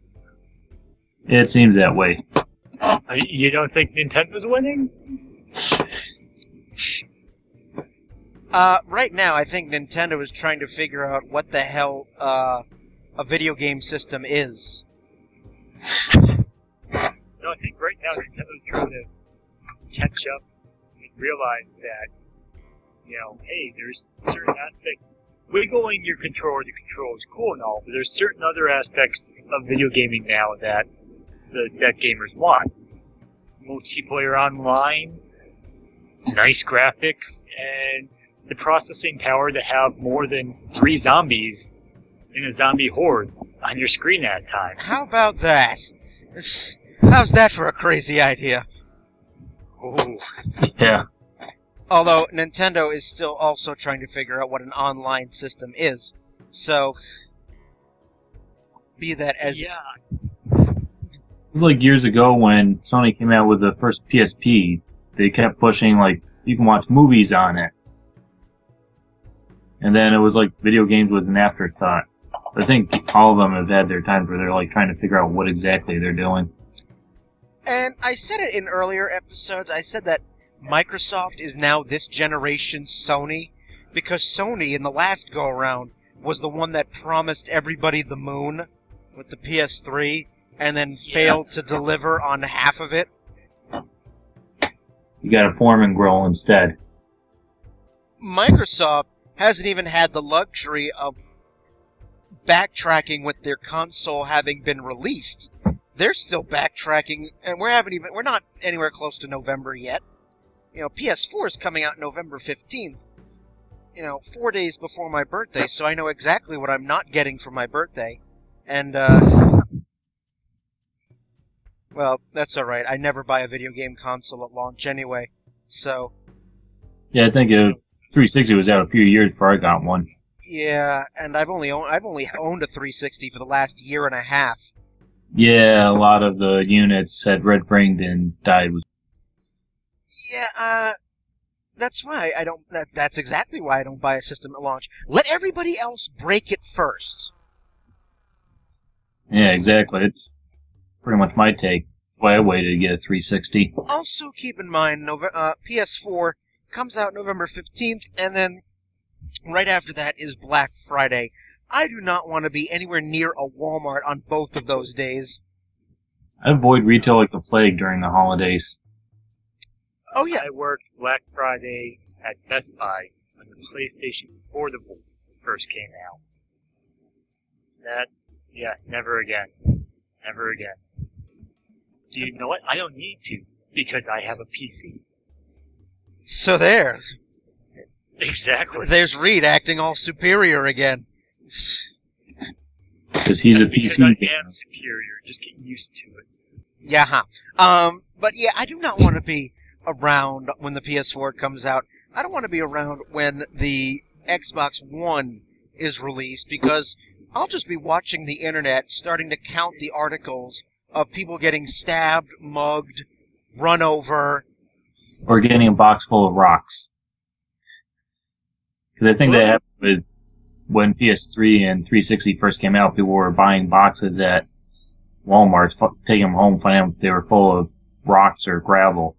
It seems that way. You don't think Nintendo's winning? Uh, right now, I think Nintendo is trying to figure out what the hell uh, a video game system is. No, I think right now Nintendo's trying to catch up and realize that, you know, hey, there's certain aspects. Wiggling your controller, the controller is cool and all, but there's certain other aspects of video gaming now that the that gamers want. Multiplayer online, nice graphics, and the processing power to have more than three zombies in a zombie horde on your screen at a time. How about that? How's that for a crazy idea? Oh. Yeah. Although, Nintendo is still also trying to figure out what an online system is. So, be that as... Yeah. It was like years ago when Sony came out with the first P S P. They kept pushing, like, you can watch movies on it. And then it was like video games was an afterthought. I think all of them have had their times where they're, like, trying to figure out what exactly they're doing. And I said it in earlier episodes. I said that Microsoft is now this generation's Sony, because Sony, in the last go-around, was the one that promised everybody the moon with the P S three, and then yeah. failed to deliver on half of it. You gotta form and grow instead. Microsoft hasn't even had the luxury of backtracking with their console having been released. They're still backtracking, and we haven't even, we're not anywhere close to November yet. You know, P S four is coming out November fifteenth, you know, four days before my birthday, so I know exactly what I'm not getting for my birthday. And, uh, well, that's all right. I never buy a video game console at launch anyway, so. Yeah, I think it, three sixty was out a few years before I got one. Yeah, and I've only owned, I've only owned a three sixty for the last year and a half. Yeah, a lot of the units had red-brained and died. Yeah, uh, that's why I don't, that, that's exactly why I don't buy a system at launch. Let everybody else break it first. Yeah, exactly. It's pretty much my take. Why I waited to get a three sixty. Also, keep in mind, November, uh, P S four comes out November fifteenth, and then right after that is Black Friday. I do not want to be anywhere near a Walmart on both of those days. I avoid retail like the plague during the holidays. Oh, yeah. I worked Black Friday at Best Buy on the PlayStation Portable first came out. That, yeah, never again. Never again. Do you know what? I don't need to, because I have a P C. So there's... Exactly. There's Reed acting all superior again. Because he's a P C. Because I am superior. Just get used to it. Yeah. Huh. Um. But yeah, I do not want to be around when the P S four comes out. I don't want to be around when the Xbox One is released, because I'll just be watching the internet, starting to count the articles of people getting stabbed, mugged, run over, or getting a box full of rocks. Because I think that happened with when P S three and three sixty first came out, people were buying boxes at Walmart, f- taking them home, finding they were full of rocks or gravel.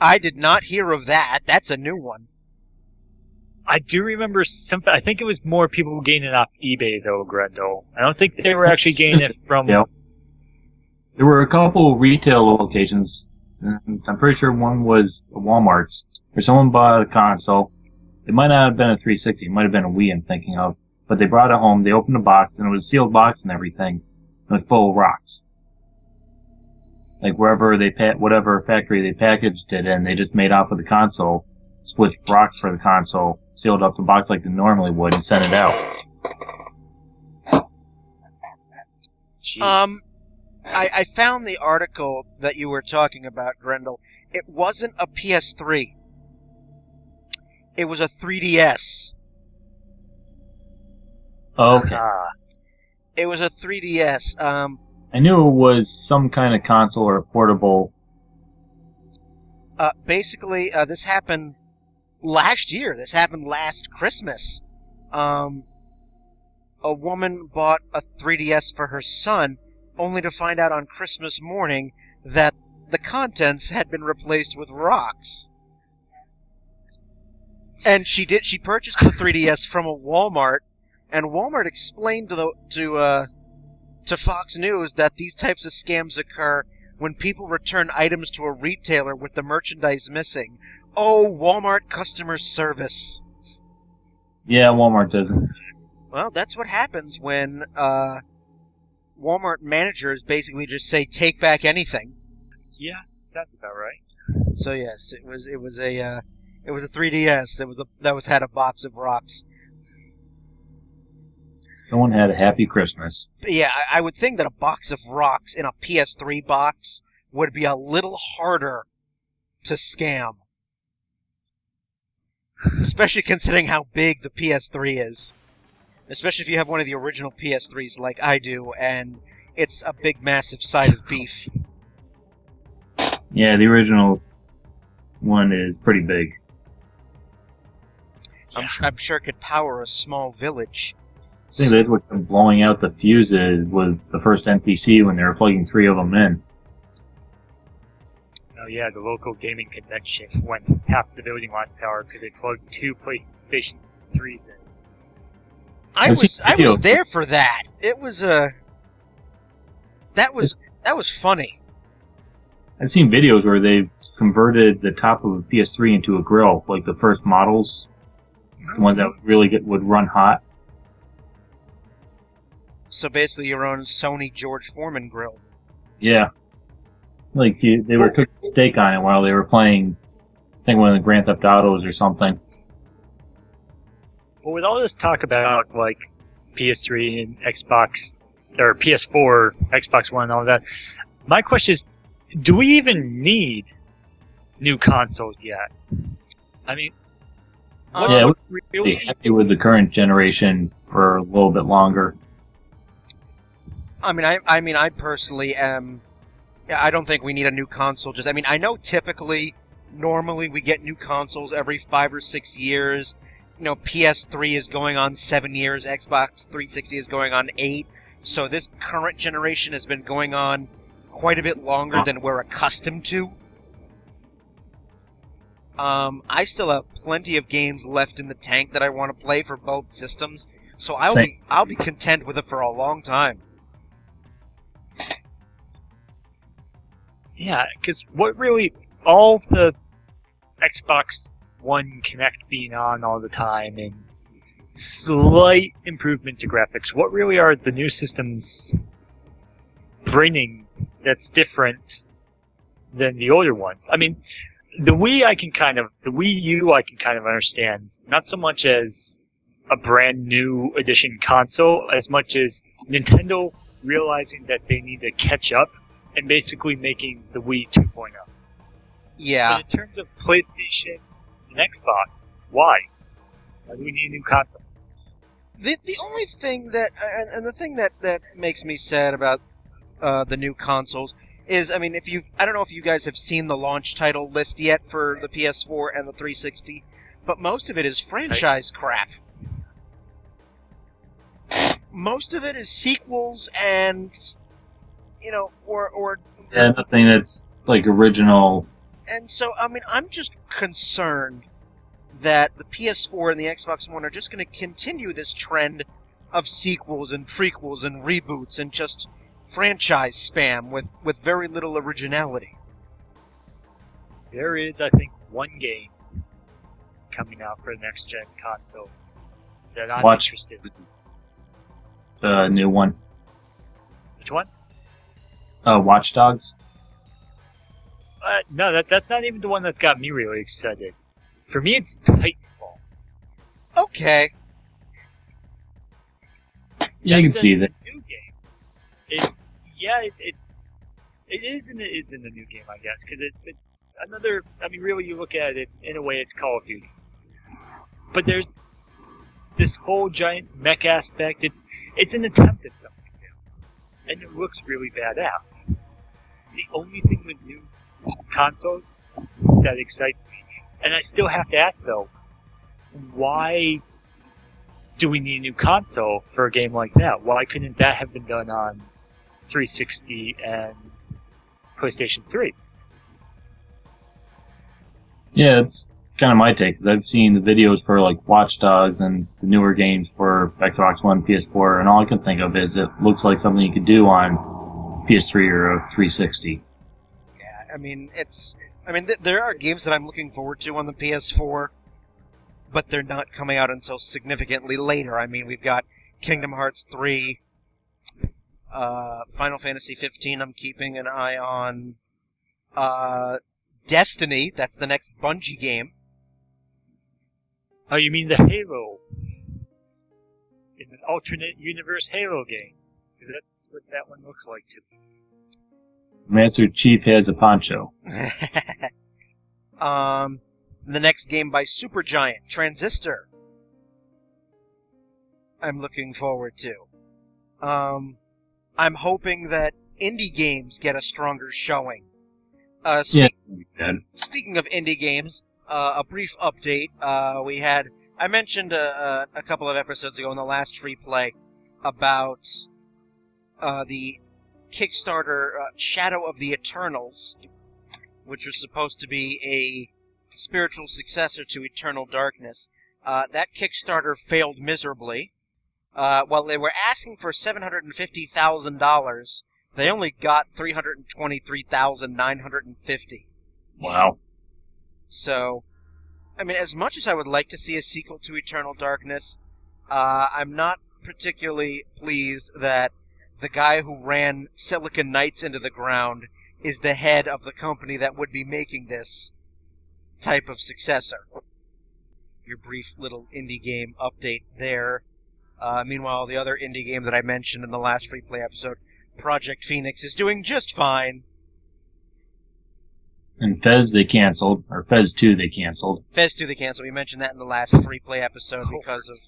I did not hear of that. That's a new one. I do remember something. I think it was more people gaining it off eBay, though, Grendel. I don't think they were actually gaining it from... Yeah. There were a couple retail locations. And I'm pretty sure one was Walmart's, where someone bought a console. It might not have been a three sixty. It might have been a Wii, I'm thinking of. But they brought it home, they opened a box, and it was a sealed box and everything. It was full of rocks. Like wherever they, pa- whatever factory they packaged it in, they just made off with the console, split rocks for the console, sealed up the box like they normally would, and sent it out. Jeez. Um, I, I found the article that you were talking about, Grendel. It wasn't a P S three. It was a three D S. Okay. Uh, it was a three D S. Um, I knew it was some kind of console or a portable. Uh, basically, uh, this happened last year. This happened last Christmas. Um, a woman bought a three D S for her son, only to find out on Christmas morning that the contents had been replaced with rocks. And she did. She purchased the three D S from a Walmart. And Walmart explained to the, to uh, to Fox News that these types of scams occur when people return items to a retailer with the merchandise missing. Oh, Walmart customer service. Yeah, Walmart doesn't. Well, that's what happens when uh, Walmart managers basically just say, "Take back anything." Yeah, sounds about right. So yes, it was it was a uh, it was a three D S that was a that was had a box of rocks. Someone had a happy Christmas. Yeah, I would think that a box of rocks in a P S three box would be a little harder to scam. Especially considering how big the P S three is. Especially if you have one of the original P S threes like I do, and it's a big, massive side of beef. Yeah, the original one is pretty big. I'm, I'm sure it could power a small village. I think they looked at blowing out the fuses with the first N P C when they were plugging three of them in. Oh yeah, the local gaming convention when half the building lost power because they plugged two PlayStation threes in. I was I was there for that. It was a uh, that was that was funny. I've seen videos where they've converted the top of a P S three into a grill, like the first models, the ones that really get, would run hot. So basically, your own Sony George Foreman grill. Yeah, like you, they were cooking steak on it while they were playing, I think one of the Grand Theft Autos or something. Well, with all this talk about like P S three and Xbox or P S four, Xbox One, and all that, my question is: do we even need new consoles yet? I mean, what yeah, we'd really be happy with the current generation for a little bit longer. I mean, I, I mean, I personally am. I don't think we need a new console. Just, I mean, I know typically, normally we get new consoles every five or six years. You know, P S three is going on seven years. Xbox three sixty is going on eight. So this current generation has been going on quite a bit longer than we're accustomed to. Um, I still have plenty of games left in the tank that I want to play for both systems. So I'll be, I'll be content with it for a long time. Yeah, because what really, all the Xbox One Connect being on all the time and slight improvement to graphics, what really are the new systems bringing that's different than the older ones? I mean, the Wii I can kind of, the Wii U I can kind of understand, not so much as a brand new edition console, as much as Nintendo realizing that they need to catch up and basically making the Wii two point oh. Yeah. But in terms of PlayStation and Xbox, why? Why do we need a new console? The the only thing that, and, and the thing that, that makes me sad about uh, the new consoles is, I mean, if you, I don't know if you guys have seen the launch title list yet for the P S four and the three sixty, but most of it is franchise right. crap. Most of it is sequels and... You know, or or yeah, nothing that's like original. And so, I mean, I'm just concerned that the P S four and the Xbox One are just going to continue this trend of sequels and prequels and reboots and just franchise spam with with very little originality. There is, I think, one game coming out for the next gen consoles They're not Watch interested. The new one. Which one? Uh, Watch Dogs. Uh, no, that that's not even the one that's got me really excited. For me, it's Titanfall. Okay. Yeah, I can see that. New game. It's yeah, it, it's it is and it isn't a new game, I guess, because it, it's another. I mean, really, you look at it in a way, it's Call of Duty. But there's this whole giant mech aspect. It's it's an attempt at something new, and it looks really badass. The only thing with new consoles that excites me, and I still have to ask though, why do we need a new console for a game like that? Why couldn't that have been done on three sixty and PlayStation three? Yeah, it's kind of my take, because I've seen the videos for like Watch Dogs and the newer games for Xbox One, P S four, and all I can think of is it looks like something you could do on P S three or a three sixty. Yeah, I mean, it's. I mean, th- there are games that I'm looking forward to on the P S four, but they're not coming out until significantly later. I mean, we've got Kingdom Hearts three, uh, Final Fantasy fifteen I'm keeping an eye on, uh, Destiny, that's the next Bungie game. Oh, you mean the Halo? It's an alternate universe Halo game. Because that's what that one looks like to me. Master Chief has a poncho. um... The next game by Supergiant, Transistor, I'm looking forward to. Um, I'm hoping that indie games get a stronger showing. Uh, spe- yeah. Speaking of indie games, uh, a brief update. Uh, we had, I mentioned a, a, a couple of episodes ago in the last free play about uh, the Kickstarter uh, Shadow of the Eternals, which was supposed to be a spiritual successor to Eternal Darkness. Uh, that Kickstarter failed miserably. Uh, while they were asking for seven hundred fifty thousand dollars, they only got three hundred twenty-three thousand nine hundred fifty dollars. Wow. So, I mean, as much as I would like to see a sequel to Eternal Darkness, uh, I'm not particularly pleased that the guy who ran Silicon Knights into the ground is the head of the company that would be making this type of successor. Your brief little indie game update there. Uh, meanwhile, the other indie game that I mentioned in the last free play episode, Project Phoenix, is doing just fine. And Fez they canceled, or Fez two they canceled. Fez two they canceled. We mentioned that in the last free play episode because of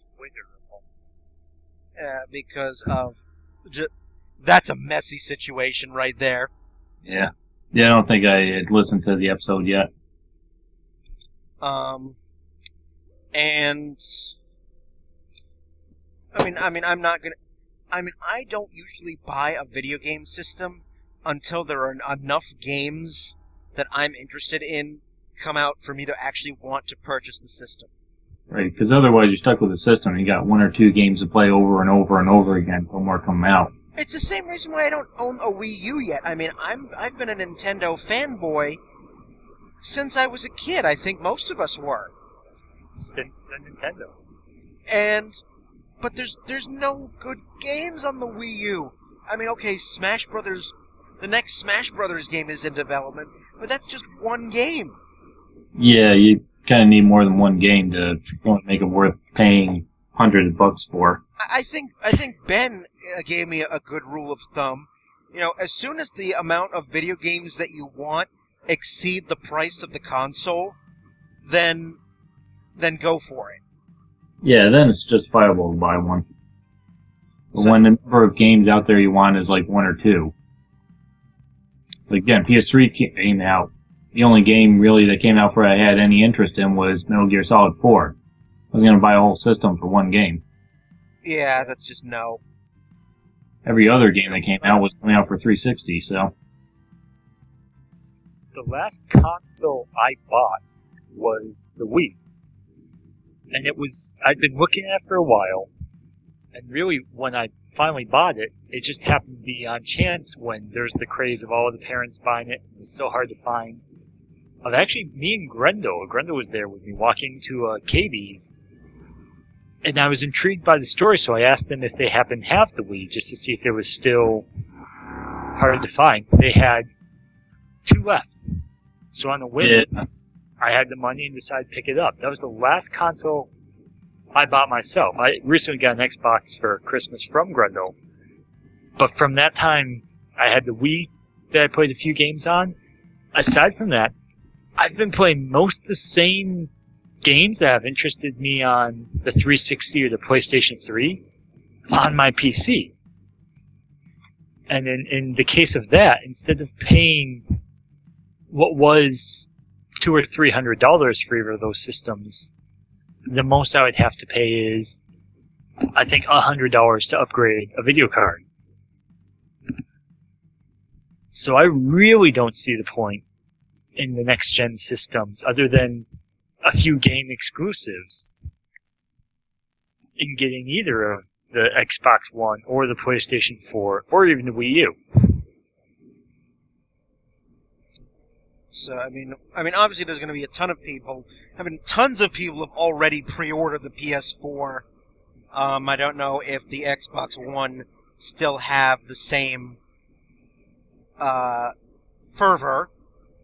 uh, because of ju- that's a messy situation right there. Yeah, yeah. I don't think I had listened to the episode yet. Um, and, I mean, I mean, I'm not gonna, I mean, I don't usually buy a video game system until there are enough games that I'm interested in come out for me to actually want to purchase the system. Right, because otherwise you're stuck with the system and you got one or two games to play over and over and over again until more come out. It's the same reason why I don't own a Wii U yet. I mean, I'm, I've been a Nintendo fanboy since I was a kid. I think most of us were. Since the Nintendo. And, but there's there's no good games on the Wii U. I mean, okay, Smash Brothers, the next Smash Brothers game is in development, but that's just one game. Yeah, you kind of need more than one game to make it worth paying hundreds of bucks for. I think I think Ben gave me a good rule of thumb. You know, as soon as the amount of video games that you want exceed the price of the console, then then go for it. Yeah, then it's justifiable to buy one. But so, when the number of games out there you want is like one or two. Like, again, P S three came out. The only game really that came out for I had any interest in was Metal Gear Solid four. I was going to buy a whole system for one game. Yeah, that's just no. Every other game that came out was coming out for three sixty, so. The last console I bought was the Wii. And it was, I'd been looking at it for a while. And really, when I finally bought it, it just happened to be on chance when there's the craze of all of the parents buying it. It was so hard to find. Of actually, me and Grendel, Grendel was there with me, walking to uh, K B's. and I was intrigued by the story, so I asked them if they happened to have the Wii, just to see if it was still hard to find. They had two left. So on the whim, yeah. I had the money and decided to pick it up. That was the last console I bought myself. I recently got an Xbox for Christmas from Grundle. But from that time, I had the Wii that I played a few games on. Aside from that, I've been playing most the same games that have interested me on the three sixty or the PlayStation three on my P C. And in, in the case of that, instead of paying what was two or three hundred dollars for either of those systems, the most I would have to pay is, I think, a hundred dollars to upgrade a video card. So I really don't see the point in the next-gen systems, other than a few game exclusives, in getting either of the Xbox One or the PlayStation four or even the Wii U. So, I mean, I mean, obviously there's going to be a ton of people. I mean, tons of people have already pre-ordered the P S four. Um, I don't know if the Xbox One still have the same uh, fervor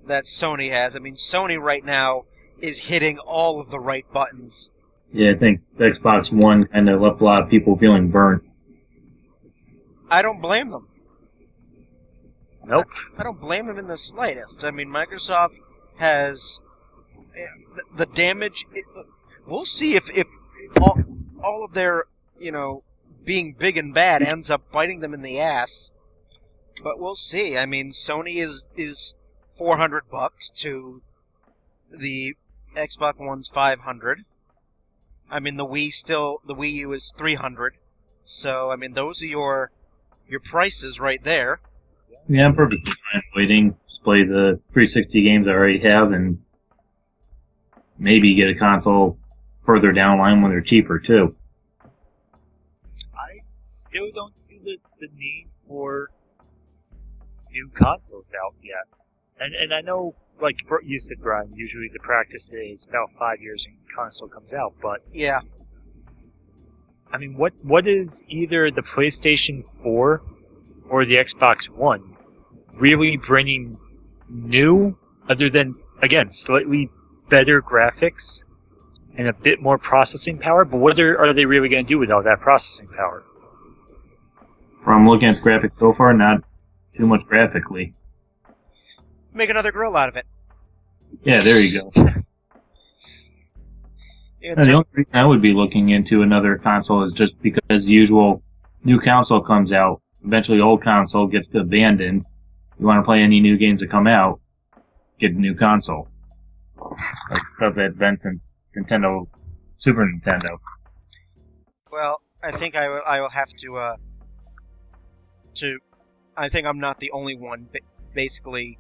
that Sony has. I mean, Sony right now is hitting all of the right buttons. Yeah, I think the Xbox One kind of left a lot of people feeling burnt. I don't blame them. Nope. I don't blame them in the slightest. I mean, Microsoft has the, the damage. It, we'll see if, if all, all of their, you know, being big and bad ends up biting them in the ass. But we'll see. I mean, Sony is, is four hundred bucks to the Xbox One's five hundred. I mean, the Wii still, the Wii U is three hundred. So, I mean, those are your your prices right there. Yeah, I'm perfectly fine waiting. Just play the three sixty games I already have, and maybe get a console further down the line when they're cheaper too. I still don't see the, the need for new consoles out yet, and and I know, like you said, Brian, usually the practice is about five years and console comes out, but... Yeah. I mean, what what is either the PlayStation four or the Xbox One really bringing new, other than, again, slightly better graphics and a bit more processing power? But what are, are they really going to do with all that processing power? From looking at the graphics so far, not too much graphically. Make another grill out of it. Yeah, there you go. Yeah, the only reason I would be looking into another console is just because the usual new console comes out. Eventually, old console gets abandoned. You want to play any new games that come out, get a new console. Like stuff that's been since Nintendo, Super Nintendo. Well, I think I will, I will have to, uh, to, I think I'm not the only one, but basically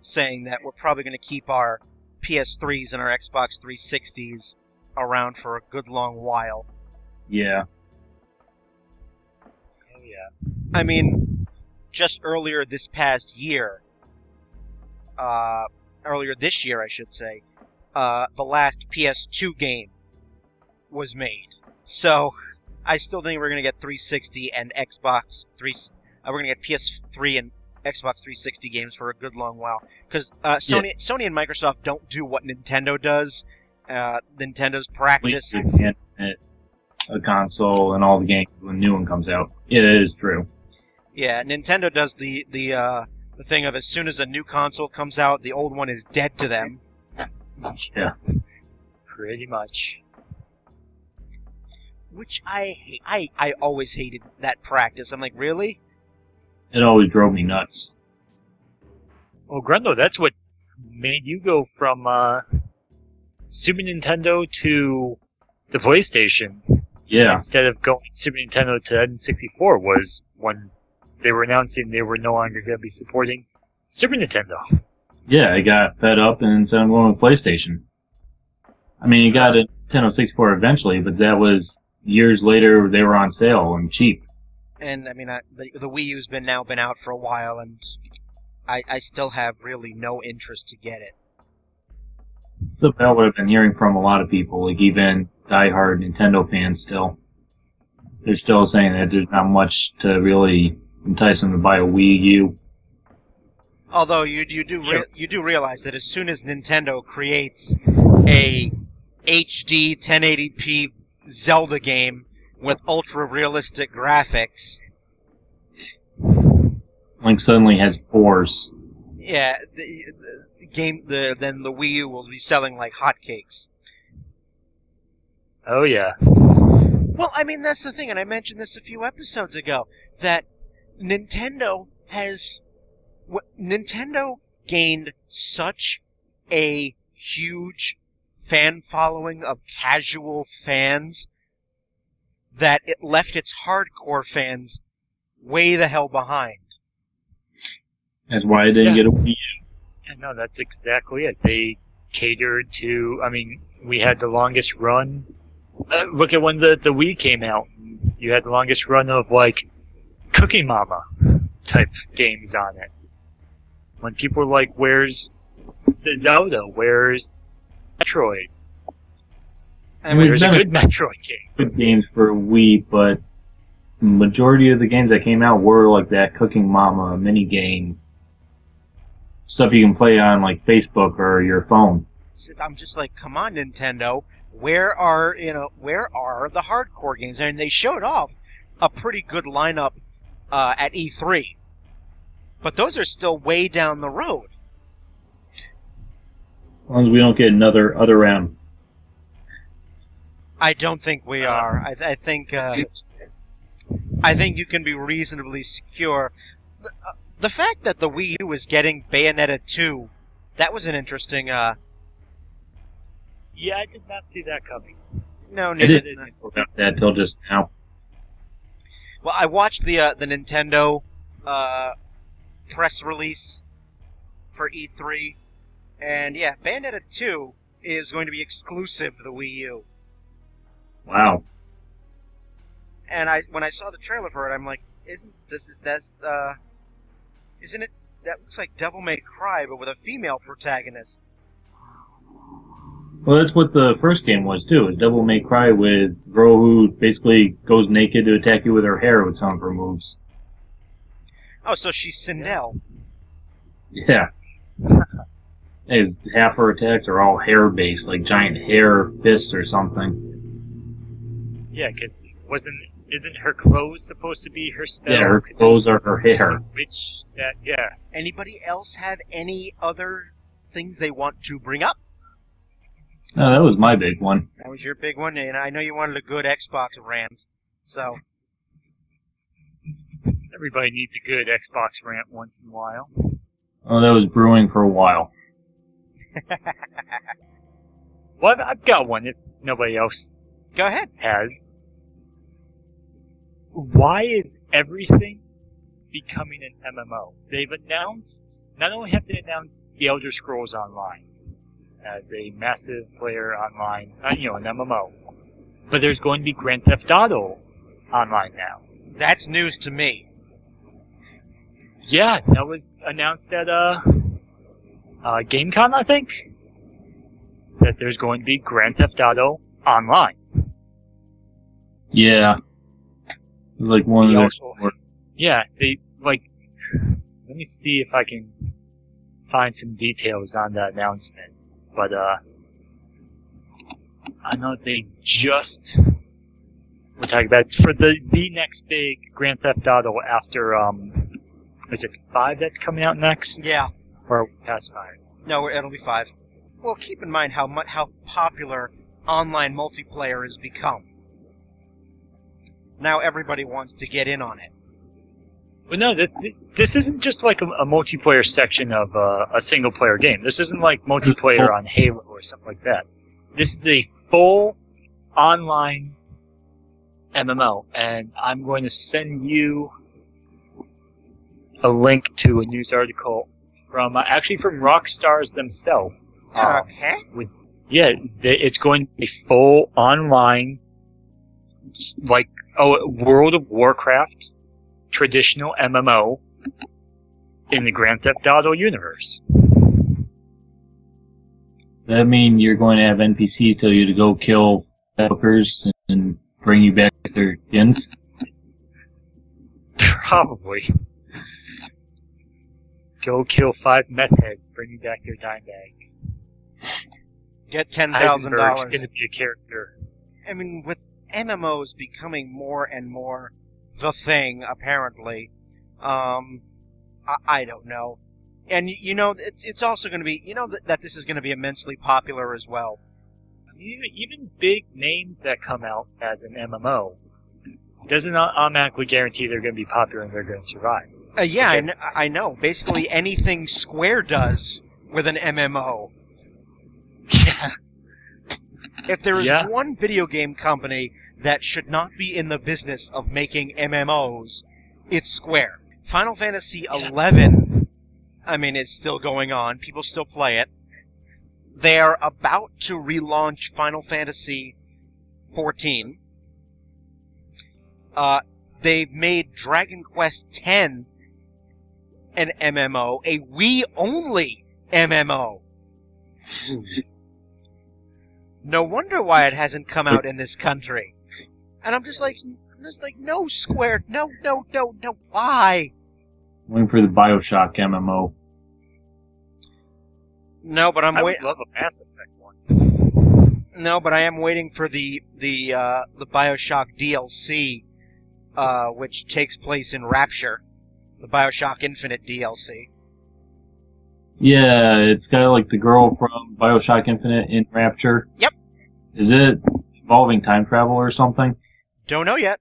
saying that we're probably going to keep our P S threes and our Xbox three sixties around for a good long while. Yeah. Oh, yeah. I mean, just earlier this past year, uh, earlier this year, I should say, uh, the last P S two game was made. So, I still think we're going to get three sixty and Xbox three... Uh, we're going to get P S three and Xbox three sixty games for a good long while, because uh, Sony, yeah. Sony and Microsoft don't do what Nintendo does. Uh, Nintendo's practice a console and all the games when a new one comes out. Yeah, that is true. Yeah, Nintendo does the the uh, the thing of as soon as a new console comes out, the old one is dead to them. Yeah, pretty much. Which I hate. I I always hated that practice. I'm like, really? It always drove me nuts. Well, Grundle, that's what made you go from uh, Super Nintendo to the PlayStation. Yeah. Instead of going Super Nintendo to N sixty-four was when they were announcing they were no longer going to be supporting Super Nintendo. Yeah, I got fed up and said I'm going with PlayStation. I mean, you got a Nintendo sixty-four eventually, but that was years later they were on sale and cheap. And, I mean, I, the, the Wii U's been now been out for a while, and I, I still have really no interest to get it. So that would have been hearing from a lot of people, like even diehard Nintendo fans still. They're still saying that there's not much to really entice them to buy a Wii U. Although you you do re- you do realize that as soon as Nintendo creates a H D ten eighty p Zelda game with ultra realistic graphics, Link suddenly has pores. Yeah, the, the game the then the Wii U will be selling like hotcakes. Oh yeah. Well, I mean that's the thing, and I mentioned this a few episodes ago that Nintendo has. Nintendo gained such a huge fan following of casual fans that it left its hardcore fans way the hell behind. That's why they didn't yeah. get a Wii U. Yeah, no, that's exactly it. They catered to, I mean, we had the longest run. Uh, look at when the, the Wii came out. You had the longest run of, like, Cookie Mama type games on it. When people are like, where's the Zelda? Where's Metroid? I mean, there's a good Metroid game. Good games for Wii, but the majority of the games that came out were like that Cooking Mama mini game stuff you can play on like Facebook or your phone. I'm just like, come on, Nintendo. Where are you know? Where are the hardcore games? I mean, they showed off a pretty good lineup uh, at E three. But those are still way down the road. As long as we don't get another other round. I don't think we are. I, th- I think uh, I think you can be reasonably secure. The, uh, the fact that the Wii U is getting Bayonetta two, that was an interesting... Uh... Yeah, I did not see that coming. No, neither did I. About that till just now. Well, I watched the uh, the Nintendo... Uh, press release for E three, and yeah, Bayonetta two is going to be exclusive to the Wii U. Wow. And I, when I saw the trailer for it, I'm like, isn't this is that's uh, isn't it? That looks like Devil May Cry, but with a female protagonist. Well, that's what the first game was too. Is Devil May Cry with a girl who basically goes naked to attack you with her hair with some of her moves. Oh, so she's Sindel. Yeah. Is half her attacks are all hair-based, like giant hair fists or something. Yeah, because wasn't isn't her clothes supposed to be her spell? Yeah, her clothes are her hair. Which that yeah. Anybody else have any other things they want to bring up? No, that was my big one. That was your big one, and I know you wanted a good Xbox rant, so. Everybody needs a good Xbox rant once in a while. Oh, that was brewing for a while. Well, I've got one if nobody else Go ahead. has. Why is everything becoming an M M O? They've announced, not only have they announced The Elder Scrolls Online as a massive player online, uh, you know, an M M O, but there's going to be Grand Theft Auto Online now. That's news to me. Yeah, that was announced at uh, uh, GameCon, I think, that there's going to be Grand Theft Auto Online. Yeah, like one they of those. Also, yeah, they like. Let me see if I can find some details on that announcement. But uh, I know they just. We're talking about it's for the the next big Grand Theft Auto after um, is it five that's coming out next? Yeah, or past five? No, it'll be five. Well, keep in mind how much how popular online multiplayer has become. Now everybody wants to get in on it. Well, no, th- th- this isn't just like a, a multiplayer section of uh, a single player game. This isn't like multiplayer on Halo or something like that. This is a full online M M O, and I'm going to send you a link to a news article from uh, actually from Rockstars themselves. Um, okay. With, yeah, they, it's going to be full online, like oh, World of Warcraft traditional M M O in the Grand Theft Auto universe. Does that mean you're going to have N P Cs tell you to go kill developers and bring you back their skins? Probably. Go kill five meth heads, bring you back their dime bags. Get ten thousand dollars. Heisenberg's going to be a character. I mean, with M M Os becoming more and more the thing, apparently, um, I, I don't know. And, you know, it, it's also going to be, you know, th- that this is going to be immensely popular as well. Even big names that come out as an M M O doesn't automatically guarantee they're going to be popular and they're going to survive. Uh, yeah, okay. I, kn- I know. Basically anything Square does with an M M O. Yeah. If there is yeah. one video game company that should not be in the business of making M M Os, it's Square. Final Fantasy eleven, I mean, it's still going on. People still play it. They're about to relaunch Final Fantasy fourteen. Uh, they've made Dragon Quest X an M M O, a Wii-only M M O. No wonder why it hasn't come out in this country. And I'm just like, I'm just like, no, Square, no, no, no, no, why? Waiting for the BioShock M M O. No, but I'm waiting. I would love a Mass Effect one. No, but I am waiting for the the uh, the BioShock D L C, uh, which takes place in Rapture, the BioShock Infinite D L C. Yeah, it's got like the girl from BioShock Infinite in Rapture. Yep. Is it involving time travel or something? Don't know yet.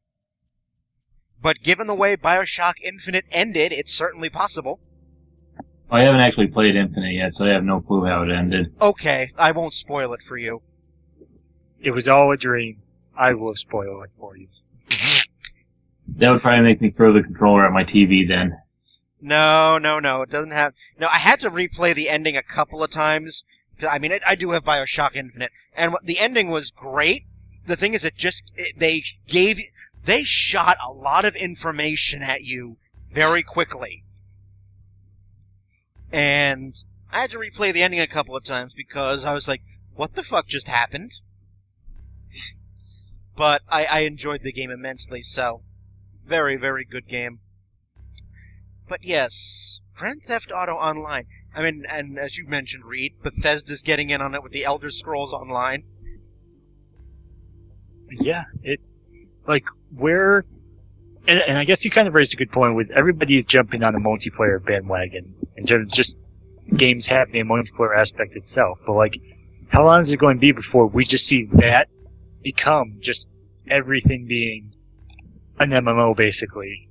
But given the way BioShock Infinite ended, it's certainly possible. I haven't actually played Infinite yet, so I have no clue how it ended. Okay, I won't spoil it for you. It was all a dream. I will spoil it for you. That would probably make me throw the controller at my T V then. No, no, no. It doesn't have... No, I had to replay the ending a couple of times. I mean, I, I do have BioShock Infinite. And the ending was great. The thing is, it just... It, they gave... They shot a lot of information at you very quickly. And I had to replay the ending a couple of times because I was like, what the fuck just happened? But I, I enjoyed the game immensely, so... Very, very good game. But yes, Grand Theft Auto Online. I mean, and as you mentioned, Reed, Bethesda's getting in on it with the Elder Scrolls Online. Yeah, it's like we're... And, and I guess you kind of raised a good point with everybody's jumping on a multiplayer bandwagon in terms of just games happening, multiplayer aspect itself. But like, how long is it going to be before we just see that become just everything being an M M O, basically?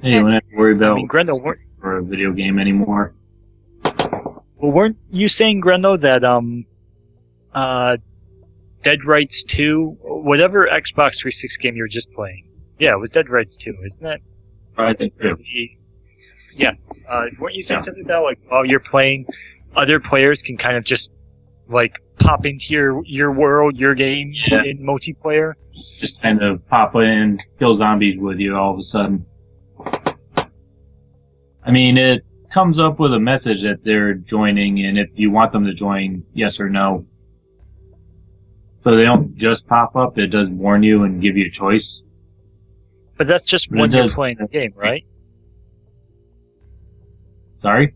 Hey, you don't have to worry about I mean, Grendel, for a video game anymore. Well, weren't you saying, Grendel, that um, uh, Dead Rights two, whatever Xbox three sixty game you were just playing? Yeah, it was Dead Rights two, isn't it? I think so. Yes. Uh, weren't you saying yeah. something about like while you're playing, other players can kind of just like pop into your your world, your game yeah. in multiplayer? Just kind of pop in and kill zombies with you all of a sudden. I mean, it comes up with a message that they're joining, and if you want them to join, yes or no. So they don't just pop up, it does warn you and give you a choice. But that's just when you're playing the game, right? Sorry?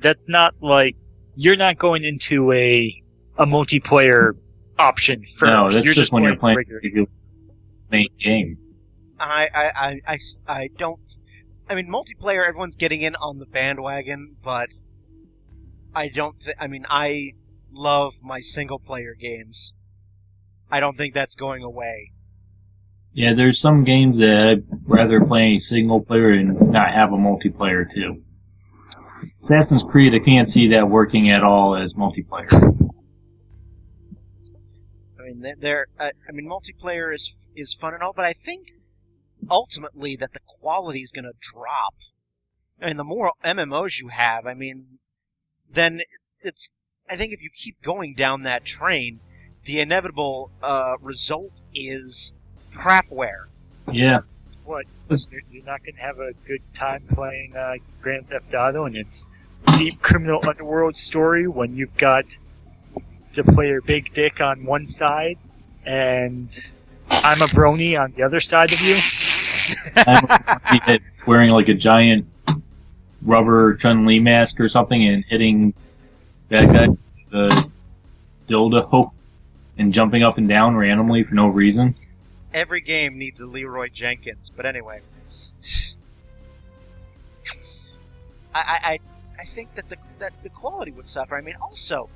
That's not like, you're not going into a a multiplayer option first. No, that's just when you're playing the main game. I, I, I, I don't... I mean, multiplayer, everyone's getting in on the bandwagon, but I don't think... I mean, I love my single-player games. I don't think that's going away. Yeah, there's some games that I'd rather play single-player and not have a multiplayer, too. Assassin's Creed, I can't see that working at all as multiplayer. I mean, there. I mean, multiplayer is is fun and all, but I think... ultimately that the quality is going to drop. I mean, the more M M Os you have, I mean, then it's... I think if you keep going down that train, the inevitable uh, result is crapware. Yeah. What? You're, you're not going to have a good time playing uh, Grand Theft Auto and its deep criminal underworld story when you've got to play your big dick on one side, and I'm a brony on the other side of you. I'm a brony that's wearing like a giant rubber Chun-Li mask or something and hitting that guy with the dildo hook and jumping up and down randomly for no reason. Every game needs a Leroy Jenkins, but anyway. I I, I think that the that the quality would suffer. I mean, also,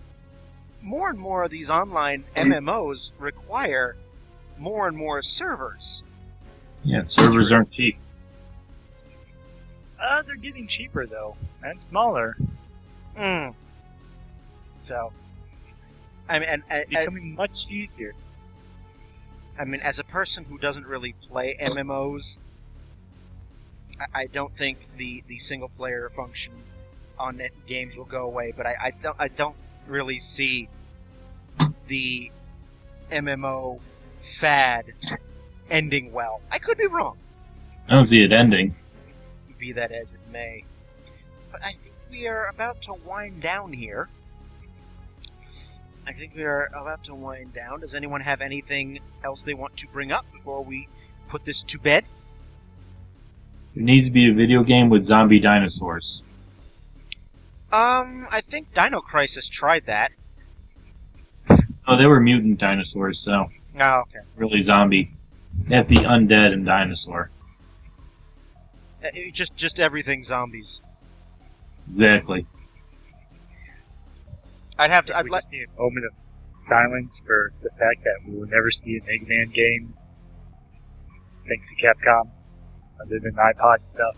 more and more of these online M M Os require more and more servers. Yeah, servers aren't cheap. Uh, they're getting cheaper, though, and smaller. Mm. So, I mean, and, and, it's becoming I, much easier. I mean, as a person who doesn't really play M M Os, I, I don't think the, the single-player function on it, games will go away, but I, I, don't, I don't really see the M M O fad ending well. I could be wrong. I don't see it ending. Be that as it may. But I think we are about to wind down here. I think we are about to wind down. Does anyone have anything else they want to bring up before we put this to bed? There needs to be a video game with zombie dinosaurs. Um, I think Dino Crisis tried that. Oh, they were mutant dinosaurs, so... Oh, okay. Really zombie. That'd be undead and dinosaur. Uh, just, just everything zombies. Exactly. I'd have to. I'd like to see an omen of silence for the fact that we will never see an Eggman game, thanks to Capcom, other than iPod stuff.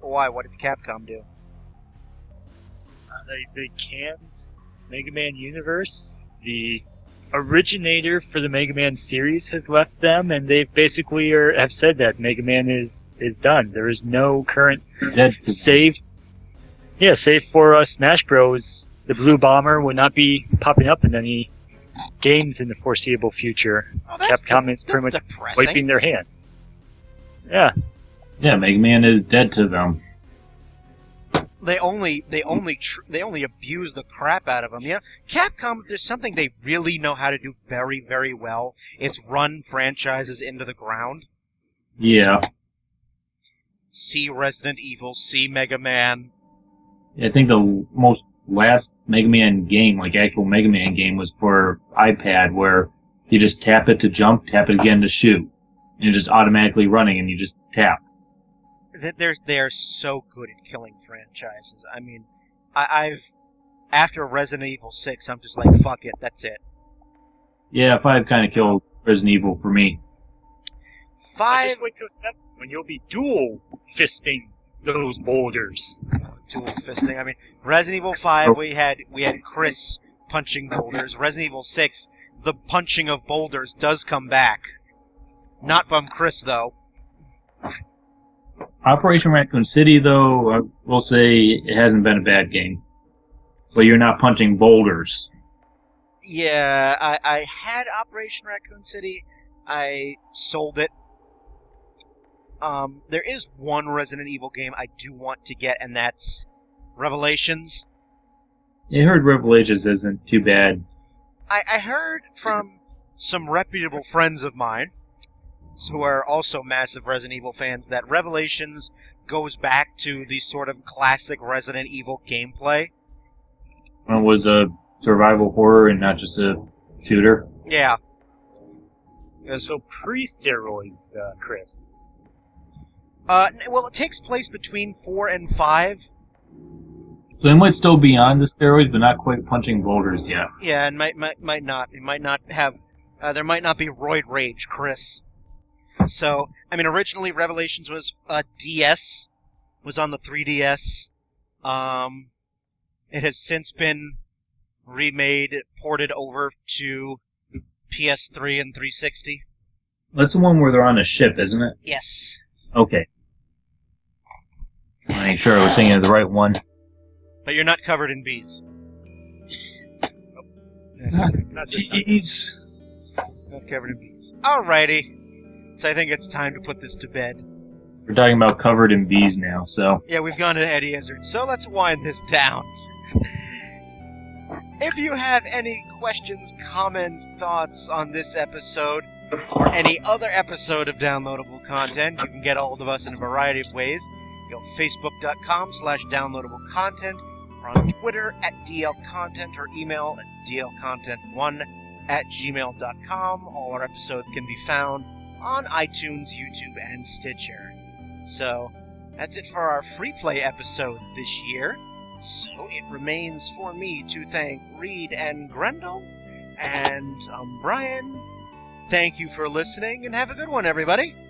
Why? What did Capcom do? Uh, they they canned Mega Man Universe. The originator for the Mega Man series has left them, and they basically are, have said that Mega Man is is done. There is no current save. Yeah, save for uh, Smash Bros, the Blue Bomber would not be popping up in any games in the foreseeable future. Oh, that's Capcom de- is pretty much depressing. Wiping their hands. Yeah. Yeah, Mega Man is dead to them. They only, they only, tr- they only abuse the crap out of them. Yeah, Capcom. There's something they really know how to do very, very well. It's run franchises into the ground. Yeah. See Resident Evil. See Mega Man. I think the most last Mega Man game, like actual Mega Man game, was for iPad, where you just tap it to jump, tap it again to shoot, and it's just automatically running, and you just tap. They're, they're so good at killing franchises. I mean, I, I've... After Resident Evil six, I'm just like, fuck it, that's it. Yeah, five kind of killed Resident Evil for me. five... Just wait till seven, when you'll be dual-fisting those boulders. Dual fisting. I mean, Resident Evil five, we had we had Chris punching boulders. Resident Evil six, the punching of boulders does come back. Not from Chris, though. Operation Raccoon City, though, I will say it hasn't been a bad game. But you're not punching boulders. Yeah, I, I had Operation Raccoon City. I sold it. Um, there is one Resident Evil game I do want to get, and that's Revelations. I heard Revelations isn't too bad. I, I heard from some reputable friends of mine, who are also massive Resident Evil fans, that Revelations goes back to the sort of classic Resident Evil gameplay. It was a survival horror and not just a shooter. Yeah. So pre-steroids, uh, Chris. Uh, well, it takes place between four and five. So they might still be on the steroids, but not quite punching boulders yet. Yeah, and might might might not. It might not have. Uh, there might not be roid rage, Chris. So, I mean, originally Revelations was a uh, D S, was on the three D S. Um, it has since been remade, ported over to P S three and three sixty. That's the one where they're on a ship, isn't it? Yes. Okay. I'll make sure I was thinking of the right one. But you're not covered in bees. Nope. Not, not bees. Not covered in bees. Alrighty. So I think it's time to put this to bed. We're talking about covered in bees now, so... Yeah, we've gone to Eddie Izzard, so let's wind this down. If you have any questions, comments, thoughts on this episode, or any other episode of Downloadable Content, you can get a hold of us in a variety of ways. Go to facebook.com slash downloadable content, or on Twitter at dlcontent, or email at d l content one at gmail dot com. All our episodes can be found on iTunes, YouTube, and Stitcher. So, that's it for our free play episodes this year. So it remains for me to thank Reed and Grendel, and um, Brian. Thank you for listening, and have a good one, everybody.